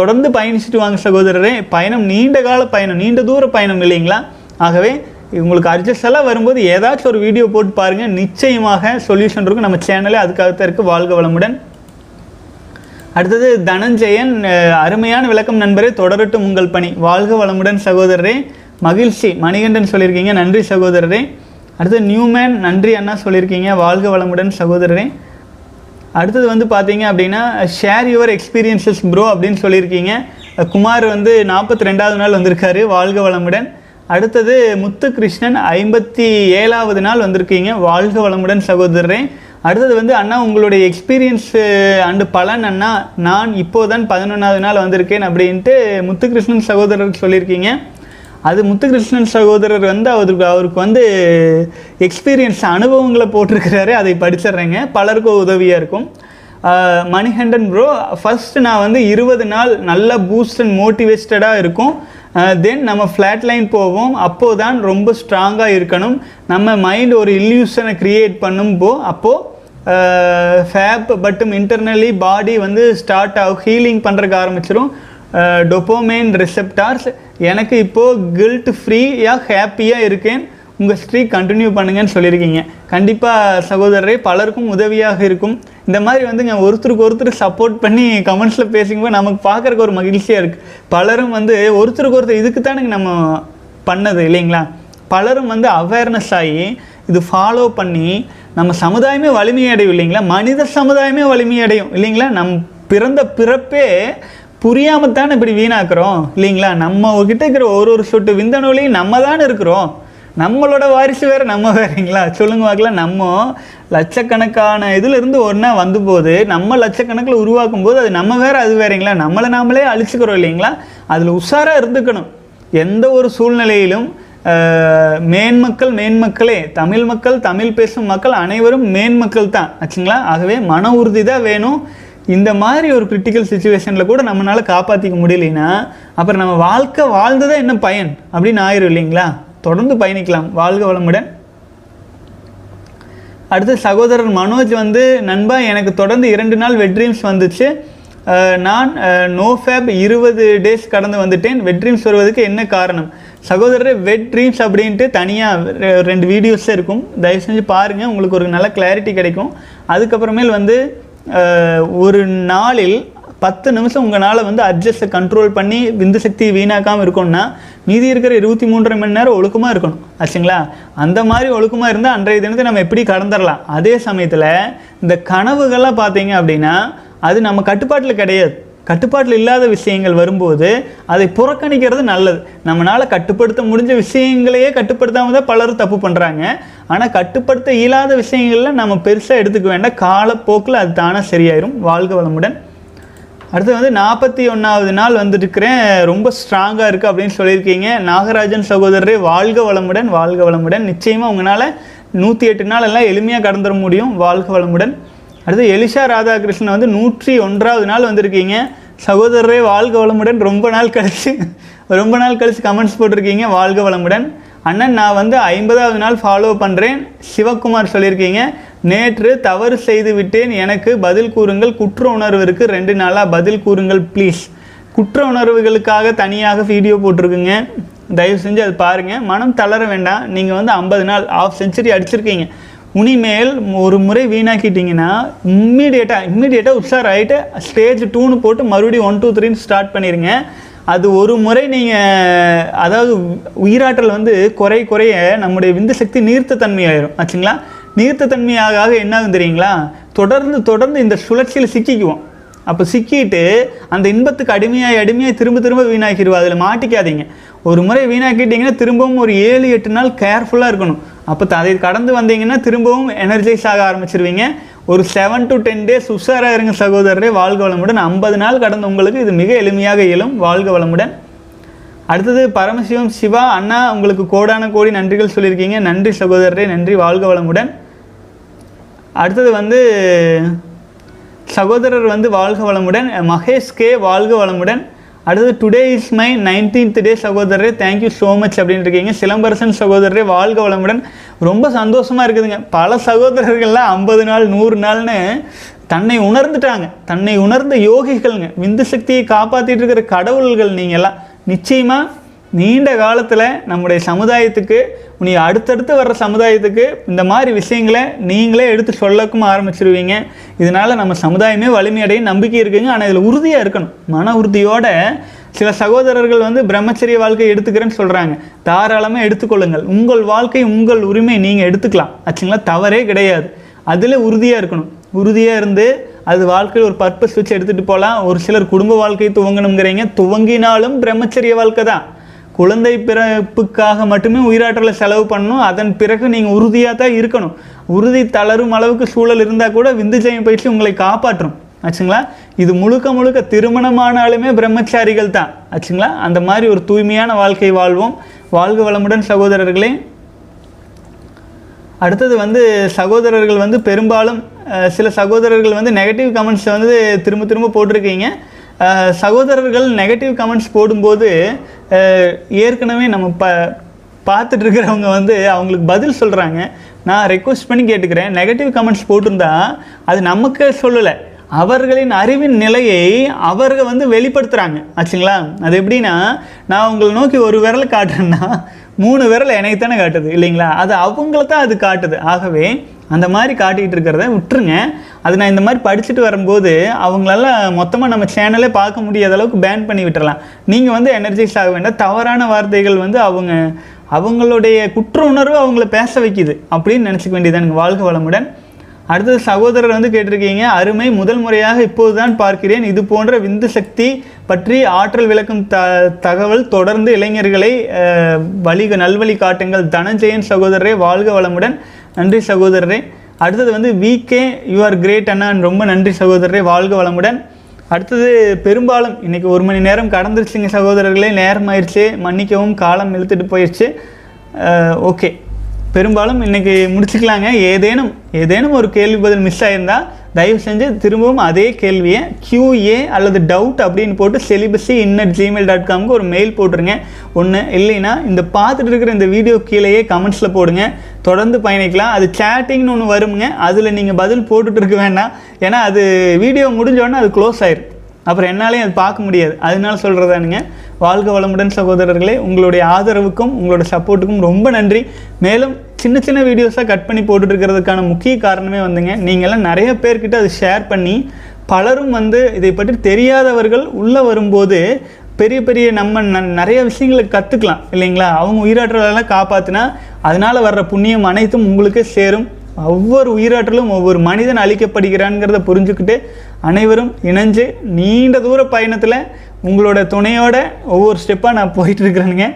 தொடர்ந்து பயணிச்சுட்டு வாங்க சகோதரரே, பயணம் நீண்ட கால பயணம், நீண்ட தூர பயணம் இல்லைங்களா. ஆகவே உங்களுக்கு அட்ஜஸ்ட் எல்லாம் வரும்போது ஏதாச்சும் ஒரு வீடியோ போட்டு பாருங்கள், நிச்சயமாக சொல்யூஷன் இருக்கும். நம்ம சேனலே அதுக்காகத்தான் இருக்குது. வாழ்க வளமுடன். அடுத்தது, தனஞ்சயன் அருமையான விளக்கம் நண்பரே, தொடரட்டும் உங்கள் பணி. வாழ்க வளமுடன் சகோதரரே. மகிழ்ச்சி மணிகண்டன் சொல்லியிருக்கீங்க, நன்றி சகோதரரே. அடுத்தது, நியூமேன் நன்றி அண்ணா சொல்லியிருக்கீங்க, வாழ்க வளமுடன் சகோதரரே. அடுத்தது வந்து பார்த்தீங்க அப்படின்னா, ஷேர் யுவர் எக்ஸ்பீரியன்ஸஸ் ப்ரோ அப்படின்னு சொல்லியிருக்கீங்க. குமார் வந்து 42வது நாள் வந்திருக்காரு, வாழ்க வளமுடன். அடுத்தது, முத்துகிருஷ்ணன் 57வது நாள் வந்திருக்கீங்க, வாழ்க வளமுடன் சகோதரரே. அடுத்தது வந்து, அண்ணா உங்களுடைய எக்ஸ்பீரியன்ஸு அண்டு பலன் அண்ணா, நான் இப்போதான் 11வது நாள் வந்திருக்கேன் அப்படின்ட்டு முத்துகிருஷ்ணன் சகோதரருக்கு சொல்லியிருக்கீங்க. அது முத்துகிருஷ்ணன் சகோதரர் வந்து அவருக்கு வந்து எக்ஸ்பீரியன்ஸ் அனுபவங்களை போட்டிருக்கிறாரு, அதை படிச்சிட்றேங்க, பலருக்கும் உதவியாக இருக்கும். மணிகண்டன் ப்ரோ, ஃபஸ்ட்டு நான் வந்து 20 நாள் நல்லா பூஸ்ட் அண்ட் மோட்டிவேட்டடாக இருக்கும், தென் நம்ம ஃப்ளாட் லைன் போவோம், அப்போது தான் ரொம்ப ஸ்ட்ராங்காக இருக்கணும், நம்ம மைண்ட் ஒரு இல்யூஷனை க்ரியேட் பண்ணும்போது அப்போது ஃபேப் பட்டும் இன்டர்னலி பாடி வந்து ஸ்டார்ட் ஆகும், ஹீலிங் பண்ணுறதுக்கு ஆரம்பிச்சிடும், டொப்போமைன் ரிசெப்டார்ஸ். எனக்கு இப்போது கில்ட் ஃப்ரீயாக ஹாப்பியாக இருக்கேன், உங்கள் ஸ்ட்ரீக் கண்டினியூ பண்ணுங்கன்னு சொல்லியிருக்கீங்க. கண்டிப்பாக சகோதரரை பலருக்கும் உதவியாக இருக்கும். இந்த மாதிரி வந்துங்க ஒருத்தருக்கு ஒருத்தர் சப்போர்ட் பண்ணி கமெண்ட்ஸில் பேசும்போது நமக்கு பார்க்குறக்கு ஒரு மகிழ்ச்சியாக இருக்குது. பலரும் வந்து ஒருத்தருக்கு ஒருத்தர் இதுக்கு தானுங்க நம்ம பண்ணது இல்லைங்களா. பலரும் வந்து அவேர்னஸ் ஆகி இது ஃபாலோ பண்ணி நம்ம சமுதாயமே வலிமையடையும் இல்லைங்களா, மனித சமுதாயமே வலிமையடையும் இல்லைங்களா. நம் பிறந்த பிறப்பே புரியாமல் தானே இப்படி வீணாக்குறோம் இல்லைங்களா. நம்ம கிட்ட இருக்கிற ஒரு சொட்டு விந்தணுலையும் நம்ம தானே இருக்கிறோம், நம்மளோட வாரிசு வேறு நம்ம வேறுங்களா சொல்லுங்க பார்க்கலாம். நம்ம லட்சக்கணக்கான இதிலிருந்து ஒன்றா வந்து போது நம்ம லட்சக்கணக்கில் உருவாக்கும் போது அது நம்ம வேறு அது வேறுங்களா, நம்மளை நாமளே அழிச்சுக்கிறோம் இல்லைங்களா. அதில் உஷாராக இருந்துக்கணும். எந்த ஒரு சூழ்நிலையிலும் மேன்மக்கள் மேன்மக்களே, தமிழ் மக்கள் தமிழ் பேசும் மக்கள் அனைவரும் மேன்மக்கள் தான் ஆச்சுங்களா. ஆகவே மன உறுதி தான் வேணும். இந்த மாதிரி ஒரு கிரிட்டிக்கல் சுச்சுவேஷனில் கூட நம்மளால் காப்பாற்றிக்க முடியலைன்னா அப்புறம் நம்ம வாழ்க்கை வாழ்ந்ததான் என்ன பயன் அப்படின்னு ஆயிரும் இல்லைங்களா. தொடர்ந்து பயணிக்கலாம். வாழ்க வளமுடன். அடுத்து சகோதரர் மனோஜ் வந்து, நண்பா எனக்கு தொடர்ந்து 2 நாள் வெட்ரீம்ஸ் வந்துச்சு. நான் நோஃபேப் 20 டேஸ் கடந்து வந்துட்டேன். வெட்ரீம்ஸ் வருவதுக்கு என்ன காரணம்? சகோதரர் வெட்ரீம்ஸ் அப்படின்ட்டு தனியாக 2 வீடியோஸே இருக்கும், தயவு செஞ்சு பாருங்கள், உங்களுக்கு ஒரு நல்ல கிளாரிட்டி கிடைக்கும். அதுக்கப்புறமேல் வந்து ஒரு நாளில் 10 நிமிஷம் உங்களால் வந்து அட்ஜஸ்ட்டை கண்ட்ரோல் பண்ணி விந்து சக்தி வீணாக்காமல் இருக்கணும்னா மீதி இருக்கிற 23 மணி நேரம் ஒழுக்கமாக இருக்கணும் ஆச்சுங்களா. அந்த மாதிரி ஒழுக்கமாக இருந்தால் அன்றைய தினத்தை நம்ம எப்படி கடந்துடலாம். அதே சமயத்தில் இந்த கனவுகள்லாம் பார்த்தீங்க அப்படின்னா அது நம்ம கட்டுப்பாட்டில் கிடையாது. கட்டுப்பாட்டில் இல்லாத விஷயங்கள் வரும்போது அதை புறக்கணிக்கிறது நல்லது. நம்மளால் கட்டுப்படுத்த முடிஞ்ச விஷயங்களையே கட்டுப்படுத்தாமல் தான் பலரும் தப்பு பண்ணுறாங்க. ஆனால் கட்டுப்படுத்த இயலாத விஷயங்களில் நம்ம பெருசாக எடுத்துக்க வேண்டாம். காலப்போக்கில் அது தானாக சரியாயிரும். வாழ்க வளமுடன். அடுத்து வந்து 41வது நாள் வந்துட்டுருக்கிறேன், ரொம்ப ஸ்ட்ராங்காக இருக்குது அப்படின்னு சொல்லியிருக்கீங்க நாகராஜன் சகோதரரே. வாழ்க வளமுடன். வாழ்க வளமுடன். நிச்சயமாக உங்களால் 108 நாள் எல்லாம் எளிமையாக கடந்துட முடியும். வாழ்க வளமுடன். அடுத்து எலிஷா ராதாகிருஷ்ணன் வந்து 101வது நாள் வந்திருக்கீங்க சகோதரரே. வாழ்க வளமுடன். ரொம்ப நாள் கழித்து கமெண்ட்ஸ் போட்டிருக்கீங்க. வாழ்க வளமுடன். அண்ணன் நான் வந்து 50வது நாள் ஃபாலோ பண்ணுறேன். சிவகுமார் சொல்லியிருக்கீங்க, நேற்று தவறு செய்து விட்டேன், எனக்கு பதில் கூறுங்கள், குற்ற உணர்வுக்கு 2 நாளாக பதில் கூறுங்கள் ப்ளீஸ். குற்ற உணர்வுகளுக்காக தனியாக வீடியோ போட்டிருக்குங்க, தயவு செஞ்சு அது பாருங்கள். மனம் தளர வேண்டாம். நீங்கள் வந்து 50 நாள் ஆஃப் செஞ்சுரி அடிச்சிருக்கீங்க. உனிமேல் ஒரு முறை வீணாக்கிட்டிங்கன்னா இம்மிடியேட்டாக உஷாராகிட்டு ஸ்டேஜ் 2ன்னு போட்டு மறுபடியும் 1 2 3ன்னு ஸ்டார்ட் பண்ணிடுங்க. அது ஒரு முறை நீங்கள், அதாவது உயிராற்றல் வந்து குறைய நம்முடைய விந்து சக்தி நீர்த்த தன்மையாயிரும் ஆச்சுங்களா. நீர்த்த தன்மையாக என்ன ஆகும் தெரியுங்களா, தொடர்ந்து இந்த சுழற்சியில் சிக்கிக்குவோம். அப்போ சிக்கிட்டு அந்த இன்பத்துக்கு அடிமையாய் திரும்ப வீணாக்கிடுவோம். அதில் மாட்டிக்காதீங்க. ஒரு முறை வீணாக்கிட்டிங்கன்னா திரும்பவும் ஒரு 7 8 நாள் கேர்ஃபுல்லாக இருக்கணும். அப்போ அதை கடந்து வந்தீங்கன்னா திரும்பவும் எனர்ஜைஸ் ஆக ஆரம்பிச்சிருவீங்க. ஒரு 7 to 10 days உஷாராக இருங்க சகோதரரே. வாழ்க வளமுடன். 50 நாள் கடந்த உங்களுக்கு இது மிக எளிமையாக இயலும். வாழ்க வளமுடன். அடுத்தது பரமசிவம் சிவா அண்ணா, உங்களுக்கு கோடான கோடி நன்றிகள் சொல்லியிருக்கீங்க. நன்றி சகோதரரே, நன்றி. வாழ்க வளமுடன். அடுத்தது வந்து சகோதரர் வந்து வாழ்க வளமுடன். மகேஷ் கே வாழ்க வளமுடன். அடுத்தது today is my 19th day சகோதரரே, தேங்க்யூ ஸோ மச் அப்படின்னு இருக்கீங்க. சிலம்பரசன் சகோதரரே வாழ்க வளமுடன். ரொம்ப சந்தோஷமாக இருக்குதுங்க. பல சகோதரர்கள்லாம் 50 நாள் 100 நாள்னு தன்னை உணர்ந்துட்டாங்க. தன்னை உணர்ந்த யோகிகள்ங்க, விந்து சக்தியை காப்பாற்றிட்டு இருக்கிற கடவுள்கள் நீங்கள்லாம். நிச்சயமாக நீண்ட காலத்தில் நம்முடைய சமுதாயத்துக்கு, நீ அடுத்தடுத்து வர்ற சமுதாயத்துக்கு இந்த மாதிரி விஷயங்களை நீங்களே எடுத்து சொல்லக்கும் ஆரம்பிச்சிருவீங்க. இதனால் நம்ம சமுதாயமே வலிமையடைய நம்பிக்கை இருக்குங்க. ஆனால் இதில் உறுதியாக இருக்கணும், மன உறுதியோட. சில சகோதரர்கள் வந்து பிரம்மச்சரிய வாழ்க்கையை எடுத்துக்கிறேன்னு சொல்கிறாங்க. தாராளமாக எடுத்துக்கொள்ளுங்கள். உங்கள் வாழ்க்கை உங்கள் உரிமை, நீங்கள் எடுத்துக்கலாம் ஆச்சுங்களா. தவறே கிடையாது. அதில் உறுதியாக இருக்கணும். உறுதியாக இருந்து அது வாழ்க்கையில் ஒரு பர்பஸ் வச்சு எடுத்துகிட்டு போகலாம். ஒரு சிலர் குடும்ப வாழ்க்கையை துவங்கணுங்கிறீங்க. துவங்கினாலும் பிரம்மச்சரிய வாழ்க்கை தான். குழந்தை பிறப்புக்காக மட்டுமே உயிராற்றலை செலவு பண்ணணும். அதன் பிறகு நீங்கள் உறுதியாக தான் இருக்கணும். உறுதி தளரும் அளவுக்கு சூழல் இருந்தால் கூட விந்துஜயம் பயிற்சி உங்களை காப்பாற்றும் ஆச்சுங்களா. இது முழுக்க திருமணமானாலுமே பிரம்மச்சாரிகள் தான் ஆச்சுங்களா. அந்த மாதிரி ஒரு தூய்மையான வாழ்க்கை வாழ்வோம். வாழ்க வளமுடன் சகோதரர்களே. அடுத்தது வந்து சகோதரர்கள் வந்து பெரும்பாலும் சில சகோதரர்கள் வந்து நெகட்டிவ் கமெண்ட்ஸை வந்து திரும்ப போட்டிருக்கீங்க. சகோதரர்கள் நெகட்டிவ் கமெண்ட்ஸ் போடும்போது ஏற்கனவே நம்ம பார்த்துட்ருக்கிறவங்க வந்து அவங்களுக்கு பதில் சொல்கிறாங்க. நான் ரெக்வஸ்ட் பண்ணி கேட்டுக்கிறேன், நெகட்டிவ் கமெண்ட்ஸ் போட்டிருந்தா அது நமக்கு சொல்லலை, அவர்களின் அறிவின் நிலையை அவர்கள் வந்து வெளிப்படுத்துகிறாங்க ஆச்சுங்களா. அது எப்படின்னா, நான் உங்களை நோக்கி ஒரு விரலை காட்டுறேன்னா 3 விரலை எனக்கு தானே காட்டுது இல்லைங்களா. அது அவங்கள தான் அது காட்டுது. ஆகவே அந்த மாதிரி காட்டிகிட்டு இருக்கிறத விட்டுருங்க. அது நான் இந்த மாதிரி படிச்சுட்டு வரும்போது அவங்களெல்லாம் மொத்தமாக நம்ம சேனலே பார்க்க முடியாத அளவுக்கு பேன் பண்ணி விட்டுறலாம். நீங்கள் வந்து எனர்ஜைஸ் ஆக வேண்டாம். தவறான வார்த்தைகள் வந்து அவங்களுடைய குற்ற உணர்வு அவங்கள பேச வைக்கிது அப்படின்னு நினச்சிக்க வேண்டியதானுங்க. வாழ்க வளமுடன். அடுத்தது சகோதரர் வந்து கேட்டிருக்கீங்க, அருமை, முதல் முறையாக இப்போதுதான் பார்க்கிறேன். இது போன்ற விந்து சக்தி பற்றி ஆற்றல் விளக்கும் தகவல் தொடர்ந்து இளைஞர்களை நல்வழி காட்டுங்கள். தனஞ்சயன் சகோதரரே, வாழ்க வளமுடன். நன்றி சகோதரரே. அடுத்தது வந்து விகே, யூ ஆர் கிரேட் அண்ணா, ரொம்ப நன்றி சகோதரரே, வாழ்க வளமுடன். அடுத்தது பெரும்பாலும் இன்றைக்கி 1 மணி நேரம் கடந்துருச்சுங்க சகோதரர்களே, நேரம் ஆயிடுச்சு, மன்னிக்கவும், காலம் இழுத்துட்டு போயிடுச்சு. ஓகே, பெரும்பாலும் இன்றைக்கி முடிச்சுக்கலாங்க. ஏதேனும் ஒரு கேள்வி பதில் மிஸ் ஆகியிருந்தால் தயவு செஞ்சு திரும்பவும் அதே கேள்வியை QA அல்லது டவுட் அப்படின்னு போட்டு celibacy@gmail.com ஒரு மெயில் போட்டுருங்க. ஒன்று இல்லைன்னா இந்த பார்த்துட்டு இருக்கிற இந்த வீடியோ கீழேயே கமெண்ட்ஸில் போடுங்க. தொடர்ந்து பயணிக்கலாம். அது சேட்டிங்னு ஒன்று வருங்க, அதில் நீங்கள் பதில் போட்டுட்டு இருக்க வேண்டாம். ஏன்னா அது வீடியோ முடிஞ்சோடனே அது க்ளோஸ் ஆயிடும், அப்புறம் என்னாலையும் அது பார்க்க முடியாது. அதனால சொல்கிறதானுங்க. வாழ்க வளமுடன் சகோதரர்களே. உங்களுடைய ஆதரவுக்கும் உங்களோட சப்போர்ட்டுக்கும் ரொம்ப நன்றி. மேலும் சின்ன சின்ன வீடியோஸாக கட் பண்ணி போட்டுட்ருக்கிறதுக்கான முக்கிய காரணமே வந்துங்க, நீங்கள்லாம் நிறைய பேர்கிட்ட அதை ஷேர் பண்ணி பலரும் வந்து இதை பற்றி தெரியாதவர்கள் உள்ளே வரும்போது பெரிய பெரிய நம்ம நிறைய விஷயங்களை கற்றுக்கலாம் இல்லைங்களா. அவங்க உயிராற்றலெல்லாம் காப்பாற்றினா அதனால் வர்ற புண்ணியம் அனைத்தும் உங்களுக்கே சேரும். ஒவ்வொரு உயிராற்றலும் ஒவ்வொரு மனிதன் அளிக்கப்படுகிறான்ங்கிறத புரிஞ்சுக்கிட்டு அனைவரும் இணைஞ்சு நீண்ட தூர பயணத்தில் உங்களோட துணையோட ஒவ்வொரு ஸ்டெப்பாக நான் போயிட்டுருக்குறேனுங்க.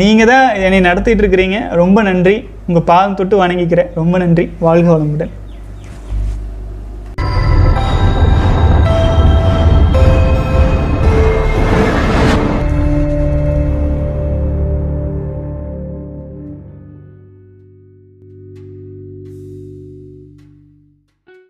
நீங்கள் தான் என்னை நடத்திட்டு இருக்கிறீங்க. ரொம்ப நன்றி. உங்கள் பாதம் தொட்டு வணங்கிக்கிறேன். ரொம்ப நன்றி. வாழ்க வளமுடன்.